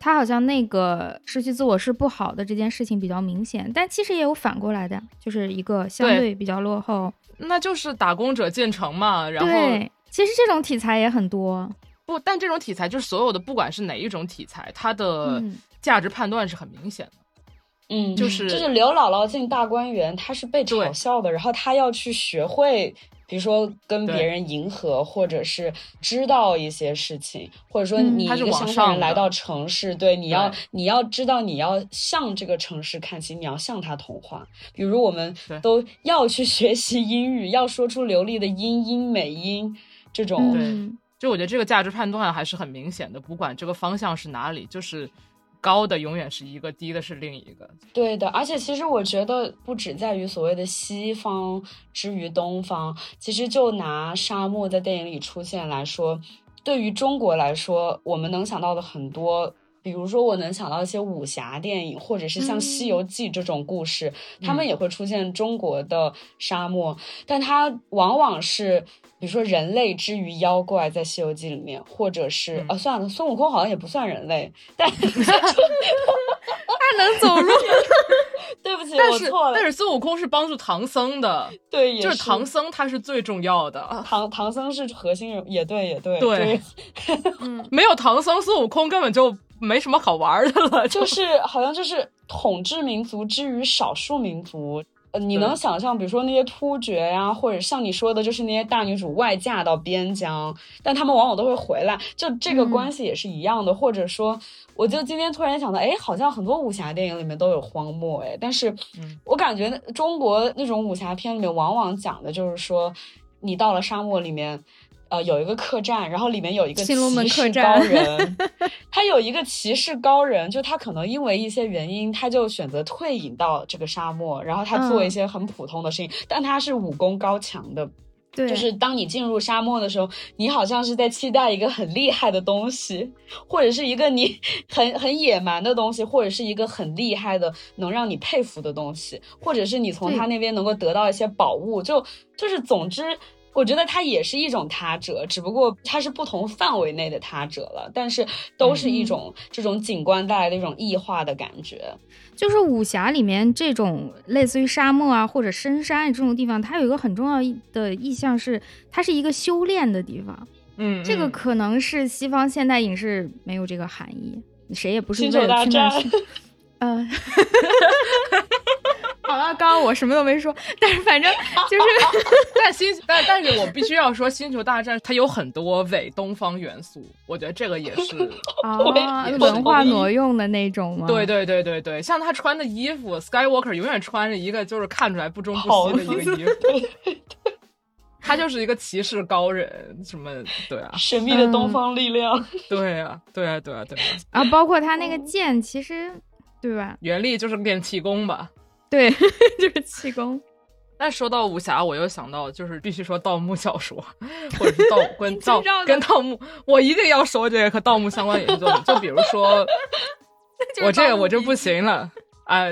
它好像那个失去自我是不好的这件事情比较明显，但其实也有反过来的，就是一个相对比较落后，那就是打工者进城嘛，然后对，其实这种题材也很多，不，但这种题材就是所有的不管是哪一种题材，它的价值判断是很明显的，嗯，就是刘姥姥进大观园，她是被嘲笑的，然后她要去学会比如说跟别人迎合，或者是知道一些事情，或者说你一个乡下人来到城市，对，你要知道你要向这个城市看齐，你要向它同化，比如我们都要去学习英语，要说出流利的英美音这种，对，就我觉得这个价值判断还是很明显的，不管这个方向是哪里，就是高的永远是一个，低的是另一个，对的。而且其实我觉得不只在于所谓的西方之于东方，其实就拿沙漠在电影里出现来说，对于中国来说，我们能想到的很多，比如说我能想到一些武侠电影，或者是像《西游记》这种故事，他们也会出现中国的沙漠，但它往往是比如说人类之于妖怪，在《西游记》里面，或者是算了，孙悟空好像也不算人类，但他能走路。对不起，我错了。但是孙悟空是帮助唐僧的，对，也是，就是唐僧他是最重要的，唐僧是核心人，也对，也对，对，没有唐僧，孙悟空根本就没什么好玩的了，就是好像就是统治民族之于少数民族。你能想象比如说那些突厥呀，或者像你说的就是那些大女主外嫁到边疆，但他们往往都会回来，就这个关系也是一样的。或者说我就今天突然想到，哎，好像很多武侠电影里面都有荒漠，哎，但是我感觉中国那种武侠片里面往往讲的就是说，你到了沙漠里面有一个客栈，然后里面有一个骑士高人，他有一个骑士高人，就他可能因为一些原因，他就选择退隐到这个沙漠，然后他做一些很普通的事情，但他是武功高强的。对，就是当你进入沙漠的时候，你好像是在期待一个很厉害的东西，或者是一个你很野蛮的东西，或者是一个很厉害的能让你佩服的东西，或者是你从他那边能够得到一些宝物，就是总之。我觉得它也是一种他者，只不过它是不同范围内的他者了，但是都是一种这种景观带来的一种异化的感觉。就是武侠里面这种类似于沙漠啊或者深山这种地方，它有一个很重要的意象是它是一个修炼的地方。嗯，这个可能是西方现代影视没有这个含义，谁也不是为了去那儿。好了，刚刚我什么都没说，但是反正就是但是我必须要说，星球大战它有很多伪东方元素，我觉得这个也是文化挪用的那种吗？对对对对对，像他穿的衣服 Skywalker 永远穿着一个就是看出来不中不西的一个衣服，他就是一个骑士高人什么，对啊，神秘的东方力量，对啊对啊对啊对啊，包括他那个剑，其实对吧，原力就是练气功吧，对，就是气功。那说到武侠，我又想到就是必须说盗墓小说，或者是跟盗墓，我一定要说这个和盗墓相关研究。就比如说，我这不行了，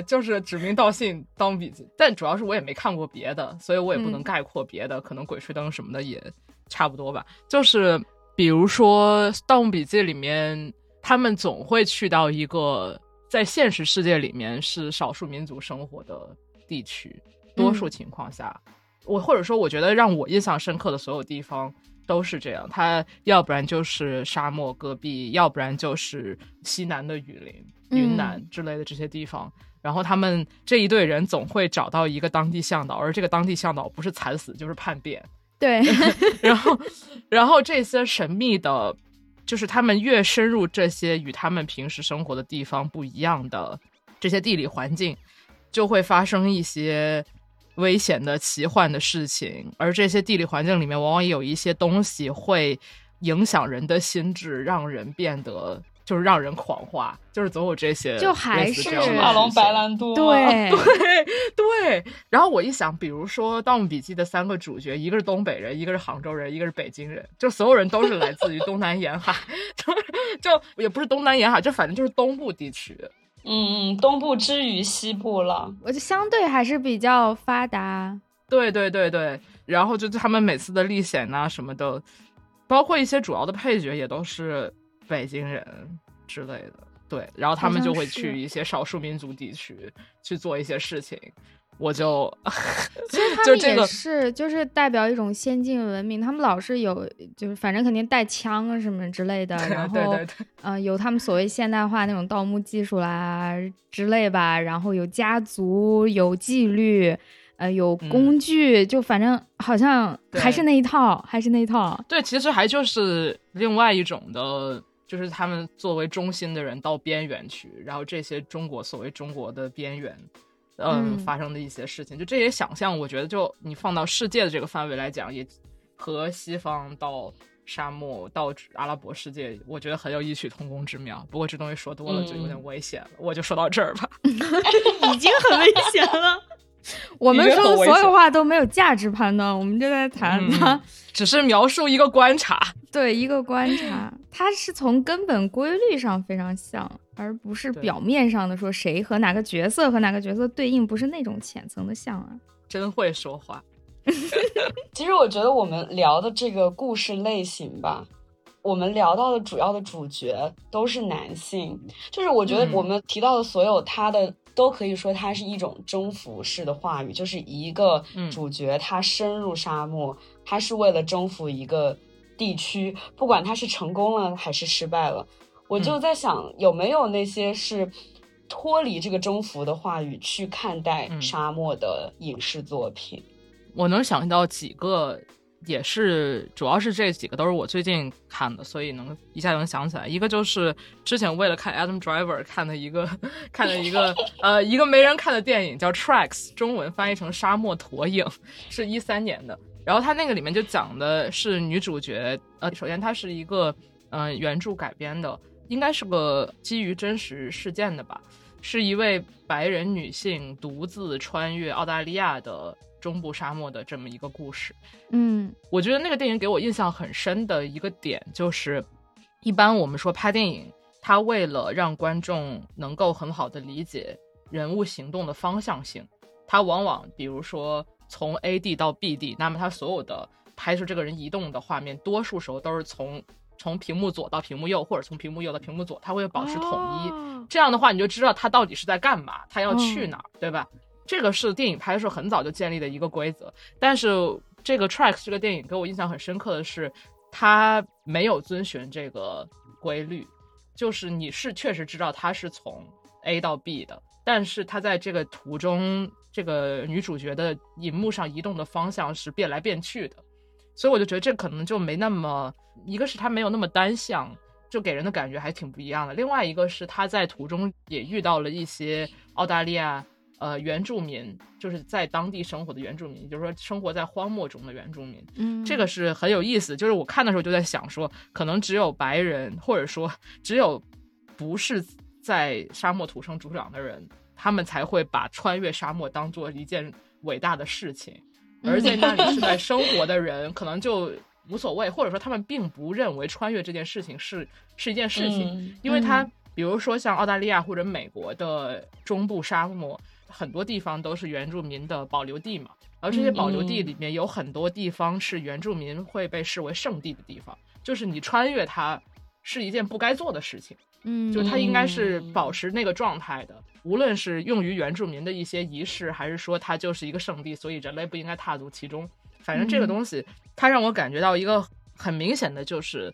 就是指名道姓当笔记。但主要是我也没看过别的，所以我也不能概括别的，可能《鬼吹灯》什么的也差不多吧。就是比如说《盗墓笔记》里面，他们总会去到一个在现实世界里面是少数民族生活的地区。多数情况下，或者说我觉得让我印象深刻的所有地方都是这样，它要不然就是沙漠戈壁，要不然就是西南的雨林，云南之类的这些地方，然后他们这一队人总会找到一个当地向导，而这个当地向导不是惨死就是叛变，对然后这些神秘的，就是他们越深入这些与他们平时生活的地方不一样的这些地理环境，就会发生一些危险的奇幻的事情，而这些地理环境里面往往也有一些东西会影响人的心智，让人变得就是让人狂化，就是总有这些，就还是大龙白兰度，对对。然后我一想，比如说《盗墓笔记》的三个主角，一个是东北人，一个是杭州人，一个是北京人，就所有人都是来自于东南沿海就也不是东南沿海，就反正就是东部地区，东部之于西部了，我就相对还是比较发达。对对对对，然后就他们每次的历险啊什么的，包括一些主要的配角也都是北京人之类的，对，然后他们就会去一些少数民族地区去做一些事情。我就其实他们也是就是代表一种先进文明，他们老是有就是反正肯定带枪啊什么之类的，然后有他们所谓现代化那种盗墓技术啦之类吧，然后有家族，有纪律，有工具，就反正好像还是那一套。对，其实还就是另外一种的，就是他们作为中心的人到边缘去，然后这些所谓中国的边缘发生的一些事情，就这些想象，我觉得就你放到世界的这个范围来讲，也和西方到沙漠到阿拉伯世界，我觉得很有异曲同工之妙。不过这东西说多了就有点危险了，我就说到这儿吧已经很危险了我们说的所有话都没有价值判断，我们正在谈它只是描述一个观察，对，一个观察，它是从根本规律上非常像，而不是表面上的说谁和哪个角色对应，不是那种浅层的像啊。真会说话其实我觉得我们聊的这个故事类型吧，我们聊到的主要的主角都是男性，就是我觉得我们提到的所有他的都可以说它是一种征服式的话语，就是一个主角他深入沙漠，他是为了征服一个地区，不管他是成功了还是失败了。我就在想，有没有那些是脱离这个征服的话语去看待沙漠的影视作品？我能想到几个，也是主要是这几个都是我最近看的，所以一下能想起来。一个就是之前为了看 Adam Driver 看了一个一个没人看的电影叫 Tracks， 中文翻译成沙漠驼影，是2013年的。然后他那个里面就讲的是女主角，首先她是一个原著改编的，应该是个基于真实事件的吧，是一位白人女性独自穿越澳大利亚的中部沙漠的这么一个故事。我觉得那个电影给我印象很深的一个点就是，一般我们说拍电影，它为了让观众能够很好的理解人物行动的方向性，它往往比如说从 A 地到 B 地，那么它所有的拍摄这个人移动的画面，多数时候都是从屏幕左到屏幕右，或者从屏幕右到屏幕左，它会保持统一，这样的话你就知道它到底是在干嘛，它要去哪儿，对吧？这个是电影拍摄很早就建立的一个规则。但是这个 Tracks 这个电影给我印象很深刻的是，它没有遵循这个规律，就是你是确实知道它是从 A 到 B 的，但是它在这个途中，这个女主角的荧幕上移动的方向是变来变去的，所以我就觉得这可能就没那么，一个是它没有那么单向，就给人的感觉还挺不一样的，另外一个是它在途中也遇到了一些澳大利亚原住民，就是在当地生活的原住民，就是说生活在荒漠中的原住民，这个是很有意思。就是我看的时候就在想说，可能只有白人，或者说只有不是在沙漠土生土长的人，他们才会把穿越沙漠当做一件伟大的事情，而在那里是在生活的人可能就无所谓，或者说他们并不认为穿越这件事情是一件事情，因为他比如说像澳大利亚或者美国的中部沙漠，很多地方都是原住民的保留地嘛，而这些保留地里面有很多地方是原住民会被视为圣地的地方，就是你穿越它是一件不该做的事情，就它应该是保持那个状态的，无论是用于原住民的一些仪式，还是说它就是一个圣地，所以人类不应该踏足其中。反正这个东西它让我感觉到一个很明显的，就是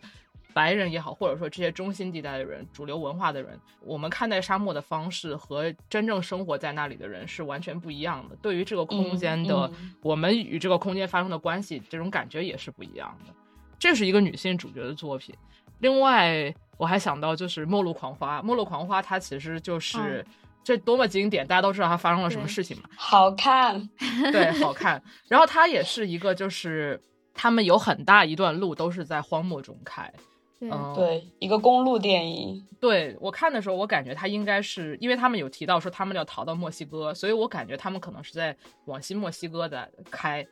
白人也好，或者说这些中心地带的人，主流文化的人，我们看待沙漠的方式和真正生活在那里的人是完全不一样的，对于这个空间的，我们与这个空间发生的关系，这种感觉也是不一样的。这是一个女性主角的作品。另外我还想到就是末路狂花，末路狂花它其实就是这多么经典，大家都知道它发生了什么事情嘛。好看对，好看。然后它也是一个，就是他们有很大一段路都是在荒漠中开，对，一个公路电影。对，我看的时候我感觉他应该是，因为他们有提到说他们要逃到墨西哥，所以我感觉他们可能是在往西墨西哥的开，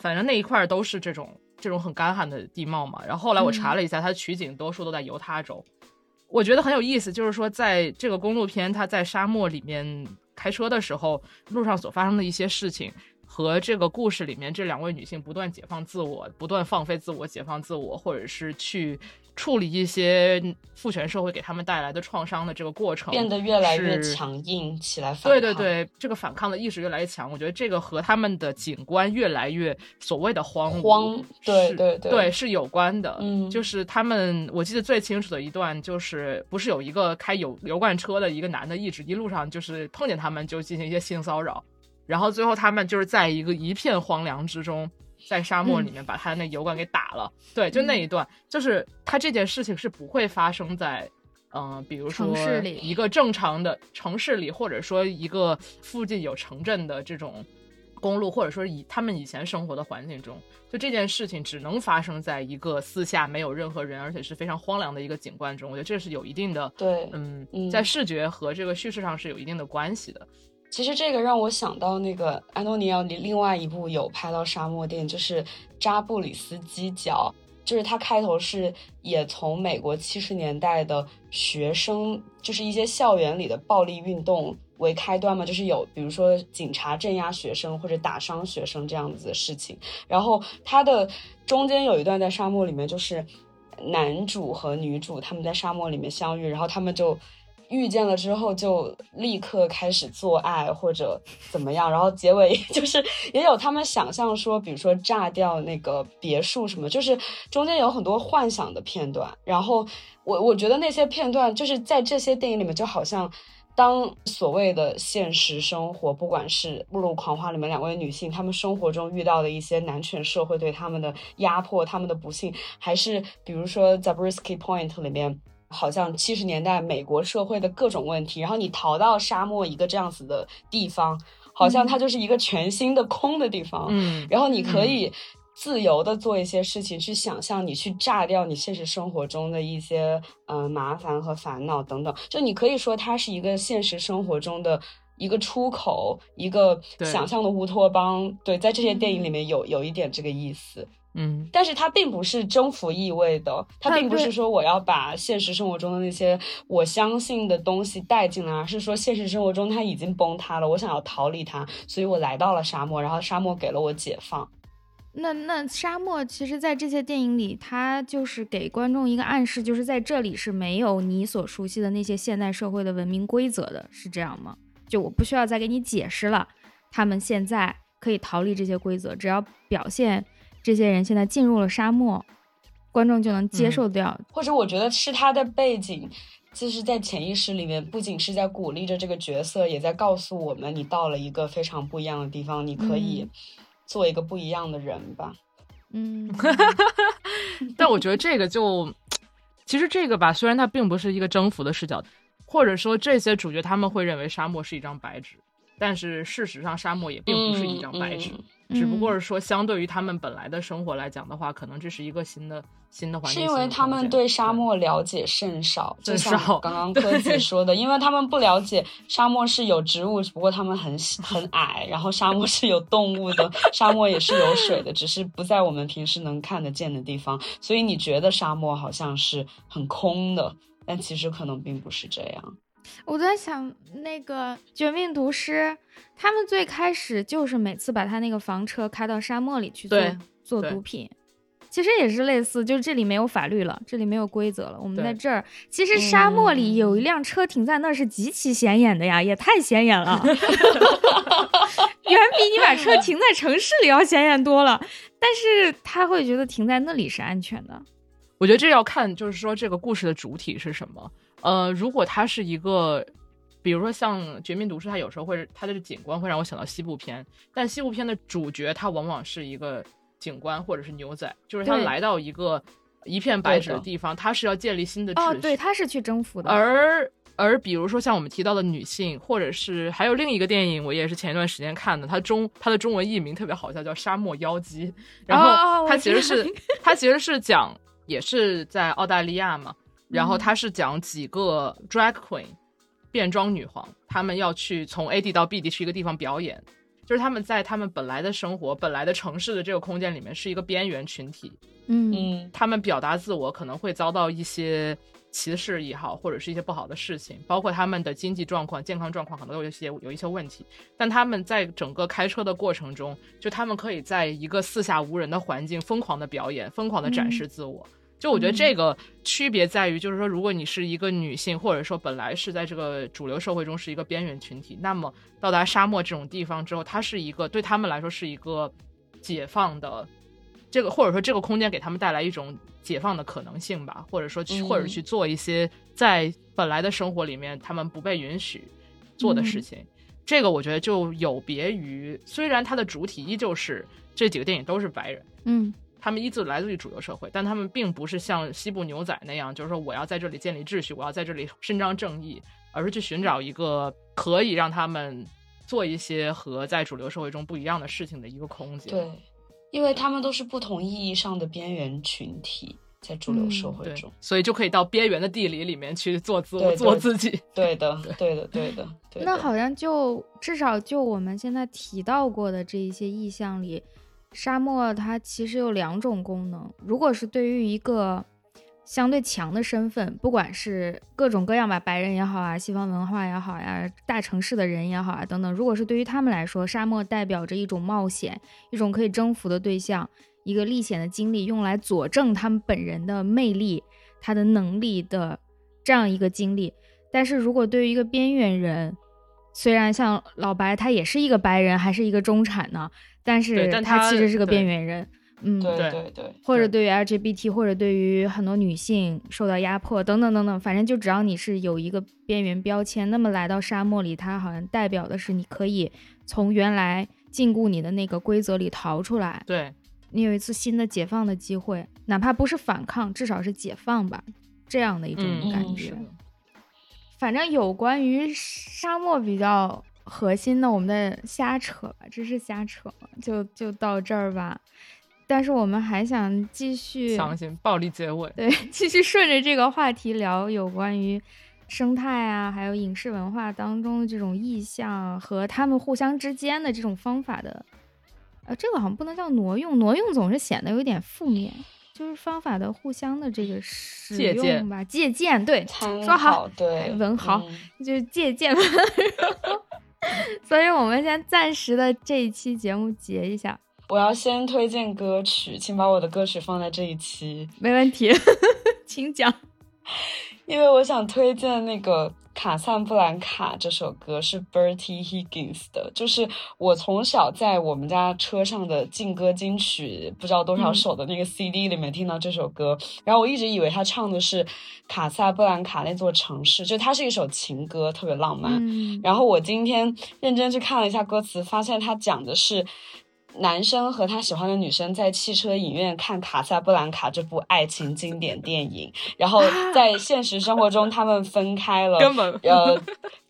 反正那一块都是这种很干旱的地貌嘛。然后后来我查了一下，他的取景多数都在犹他州。我觉得很有意思，就是说在这个公路片他在沙漠里面开车的时候，路上所发生的一些事情和这个故事里面这两位女性不断解放自我，不断放飞自我，解放自我，或者是去处理一些父权社会给他们带来的创伤的这个过程，变得越来越强硬起来反抗。对对对，这个反抗的意识越来越强。我觉得这个和他们的景观越来越所谓的荒，对对对对，是有关的。就是他们，我记得最清楚的一段就是不是有一个开油罐车的一个男的，一路上就是碰见他们就进行一些性骚扰，然后最后他们就是在一片荒凉之中，在沙漠里面把他那油罐给打了。对，就那一段，就是他这件事情是不会发生在比如说一个正常的城市里，或者说一个附近有城镇的这种公路，或者说以他们以前生活的环境中，就这件事情只能发生在一个私下没有任何人，而且是非常荒凉的一个景观中。我觉得这是有一定的对，在视觉和这个叙事上是有一定的关系的。其实这个让我想到那个安东尼奥另外一部有拍到沙漠电影，就是扎布里斯基角，就是他开头是也从美国70年代的学生，就是一些校园里的暴力运动为开端嘛，就是有比如说警察镇压学生或者打伤学生这样子的事情。然后他的中间有一段在沙漠里面，就是男主和女主他们在沙漠里面相遇，然后他们就遇见了之后就立刻开始做爱或者怎么样，然后结尾就是也有他们想象说比如说炸掉那个别墅什么，就是中间有很多幻想的片段。然后我觉得那些片段就是在这些电影里面，就好像当所谓的现实生活，不管是末路狂花里面两位女性她们生活中遇到的一些男权社会对她们的压迫，她们的不幸，还是比如说 Zabriskie Point 里面好像70年代美国社会的各种问题，然后你逃到沙漠一个这样子的地方，好像它就是一个全新的空的地方，然后你可以自由的做一些事情，去想象你去炸掉你现实生活中的一些麻烦和烦恼等等。就你可以说它是一个现实生活中的一个出口，一个想象的乌托邦。 对，在这些电影里面有一点这个意思。但是它并不是征服意味的，它并不是说我要把现实生活中的那些我相信的东西带进来，而是说现实生活中它已经崩塌了，我想要逃离它，所以我来到了沙漠，然后沙漠给了我解放。那沙漠其实在这些电影里，它就是给观众一个暗示，就是在这里是没有你所熟悉的那些现代社会的文明规则的，是这样吗？就我不需要再给你解释了，他们现在可以逃离这些规则，只要表现这些人现在进入了沙漠，观众就能接受掉。或者我觉得是他的背景，就是在潜意识里面，不仅是在鼓励着这个角色，也在告诉我们你到了一个非常不一样的地方，你可以做一个不一样的人吧。但我觉得这个就其实这个吧，虽然它并不是一个征服的视角，或者说这些主角他们会认为沙漠是一张白纸，但是事实上沙漠也并不是一张白纸。只不过是说相对于他们本来的生活来讲的话，可能这是一个新的环境，是因为他们对沙漠了解甚少，就像刚刚柯子说的，因为他们不了解沙漠是有植物，只不过他们很矮，然后沙漠是有动物的，沙漠也是有水的，只是不在我们平时能看得见的地方，所以你觉得沙漠好像是很空的，但其实可能并不是这样。我在想那个绝命毒师，他们最开始就是每次把他那个房车开到沙漠里去做毒品，其实也是类似，就是这里没有法律了，这里没有规则了，我们在这儿，其实沙漠里有一辆车停在那儿是极其显眼的呀，也太显眼了远比你把车停在城市里要显眼多了，但是他会觉得停在那里是安全的。我觉得这要看就是说这个故事的主体是什么，如果它是一个比如说像绝命毒师，它有时候会它的景观会让我想到西部片，但西部片的主角它往往是一个警官或者是牛仔，就是他来到一个一片白纸的地方，他是要建立新的秩序，对，他是去征服的。而比如说像我们提到的女性，或者是还有另一个电影我也是前一段时间看的，它的中文译名特别好笑，叫沙漠妖姬，然后它其实是讲也是在澳大利亚嘛，然后它是讲几个 drag queen 变装女皇，她们要去从 A 地到 B 地去一个地方表演，就是他们在他们本来的生活本来的城市的这个空间里面是一个边缘群体，他们表达自我可能会遭到一些歧视也好，或者是一些不好的事情，包括他们的经济状况健康状况可能有一些问题，但他们在整个开车的过程中，就他们可以在一个四下无人的环境疯狂的表演，疯狂的展示自我，就我觉得这个区别在于就是说，如果你是一个女性，或者说本来是在这个主流社会中是一个边缘群体，那么到达沙漠这种地方之后，它是一个对他们来说是一个解放的，这个或者说这个空间给他们带来一种解放的可能性吧，或者去做一些在本来的生活里面他们不被允许做的事情，这个我觉得就有别于，虽然它的主体依旧是这几个电影都是白人，他们依旧来自于主流社会，但他们并不是像西部牛仔那样，就是说我要在这里建立秩序，我要在这里伸张正义，而是去寻找一个可以让他们做一些和在主流社会中不一样的事情的一个空间。对，因为他们都是不同意义上的边缘群体，在主流社会中，所以就可以到边缘的地理里面去做自我，做自己。对的，对的，对的。那好像就至少就我们现在提到过的这一些意象里，沙漠它其实有两种功能，如果是对于一个相对强的身份，不管是各种各样吧，白人也好啊，西方文化也好啊，大城市的人也好啊等等，如果是对于他们来说，沙漠代表着一种冒险，一种可以征服的对象，一个历险的经历，用来佐证他们本人的魅力，他的能力的这样一个经历。但是如果对于一个边缘人，虽然像老白他也是一个白人，还是一个中产呢，但是他其实是个边缘人，对，或者对于 LGBT 或者对于很多女性受到压迫等等等等，反正就只要你是有一个边缘标签，那么来到沙漠里，它好像代表的是你可以从原来禁锢你的那个规则里逃出来，对，你有一次新的解放的机会，哪怕不是反抗，至少是解放吧，这样的一种感觉。反正有关于沙漠比较核心的，我们再瞎扯吧，这是瞎扯，就到这儿吧。但是我们还想继续强行暴力结尾，对，继续顺着这个话题聊有关于生态啊，还有影视文化当中的这种意象和他们互相之间的这种方法的，这个好像不能叫挪用，挪用总是显得有点负面。就是方法的互相的这个使用吧，借鉴，对，说好，对，文豪，就是借鉴吧。所以我们先暂时的这一期节目结一下。我要先推荐歌曲，请把我的歌曲放在这一期。没问题，请讲。因为我想推荐那个卡萨布兰卡这首歌，是 Bertie Higgins 的，就是我从小在我们家车上的劲歌金曲不知道多少首的那个 CD 里面听到这首歌，然后我一直以为他唱的是卡萨布兰卡那座城市，就它是一首情歌，特别浪漫，然后我今天认真去看了一下歌词，发现它讲的是男生和他喜欢的女生在汽车影院看《卡萨布兰卡》这部爱情经典电影，然后在现实生活中他们分开了，根本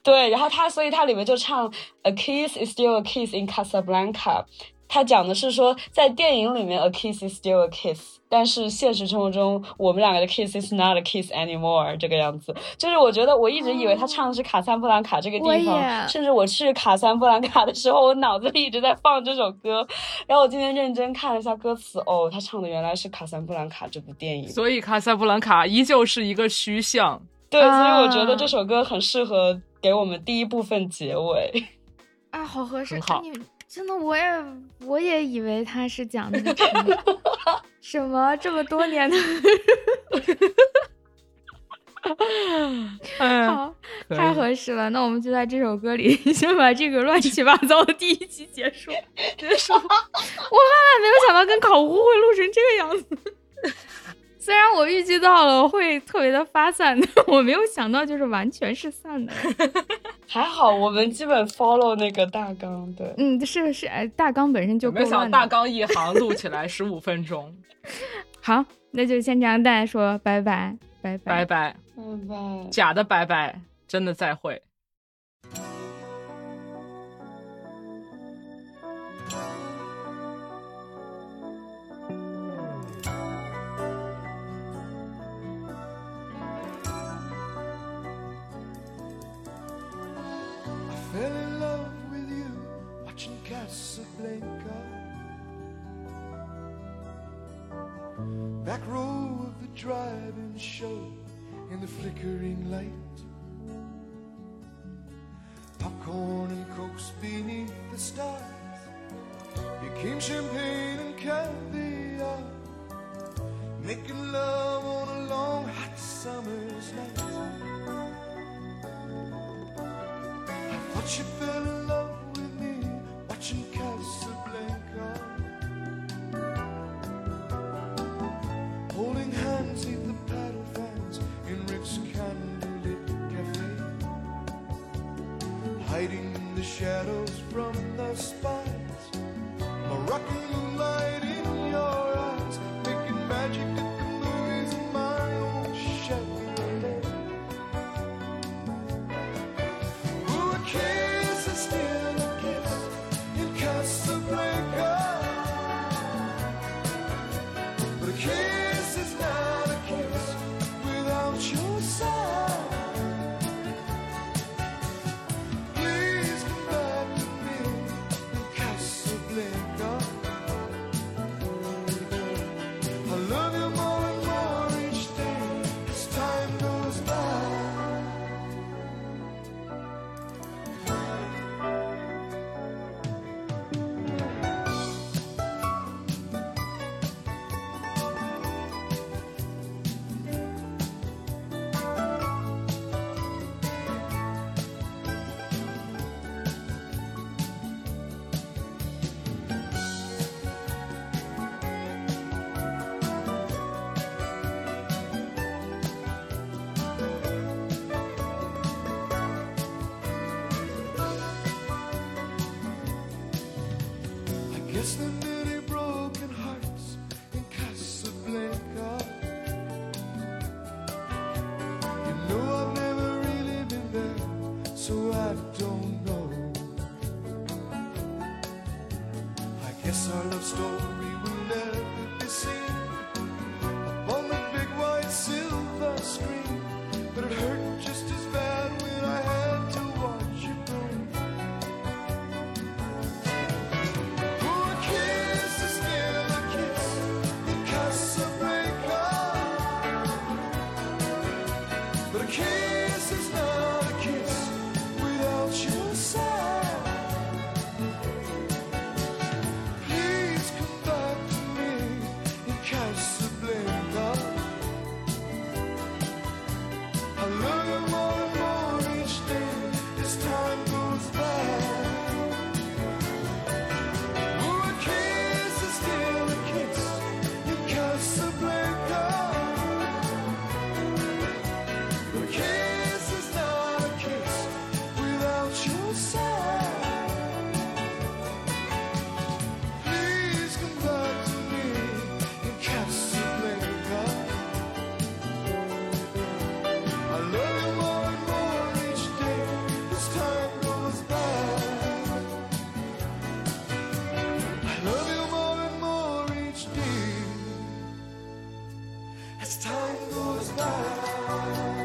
对，然后所以他里面就唱 A kiss is still a kiss in Casablanca。他讲的是说，在电影里面 a kiss is still a kiss， 但是现实生活中我们两个的 kiss is not a kiss anymore， 这个样子。就是我觉得我一直以为他唱的是卡桑布兰卡这个地方，甚至我去卡桑布兰卡的时候，我脑子里一直在放这首歌。然后我今天认真看了一下歌词，哦，他唱的原来是卡桑布兰卡这部电影。所以卡桑布兰卡依旧是一个虚像。对，所以我觉得这首歌很适合给我们第一部分结尾。啊，好合适，好。真的，我也以为他是讲那个什么这么多年的好，太合适了。那我们就在这首歌里先把这个乱七八糟的第一集结束。我万万没有想到跟考糊会录成这个样子，虽然我预计到了会特别的发散，但我没有想到就是完全是散的。还好我们基本 follow 那个大纲，对，嗯，是，大纲本身就够乱的。没想到大纲一行录起来15分钟。好，那就先这样，大家说拜拜，拜拜，拜拜，拜拜，假的拜拜，真的再会。Casablanca, back row of the drive-in show in the flickering light, popcorn and cokes beneath the stars, became champagne and caviar, making love on a long hot summer's night. I thought you fell in love with me watching Casablanca, holding hands in the paddle fans in Rick's candlelit cafe, hiding in the shadows from the spies, a rocking moonlight in your eyes, making magic at the movies in my own Chevrolet. Ooh, a kiss is still a kiss in Casablanca, but a kiss is not a kiss without your sign. Please come back to me in Casablanca. I love you more and more each day as time goes by. I guess there are many broken hearts in Casablanca. You know I've never really been there, so I don't know. I guess our love story will never be seen upon the big white silver screen, but it hurt just as bad when I had to watch you burn. Ooh, a kiss as time goes by.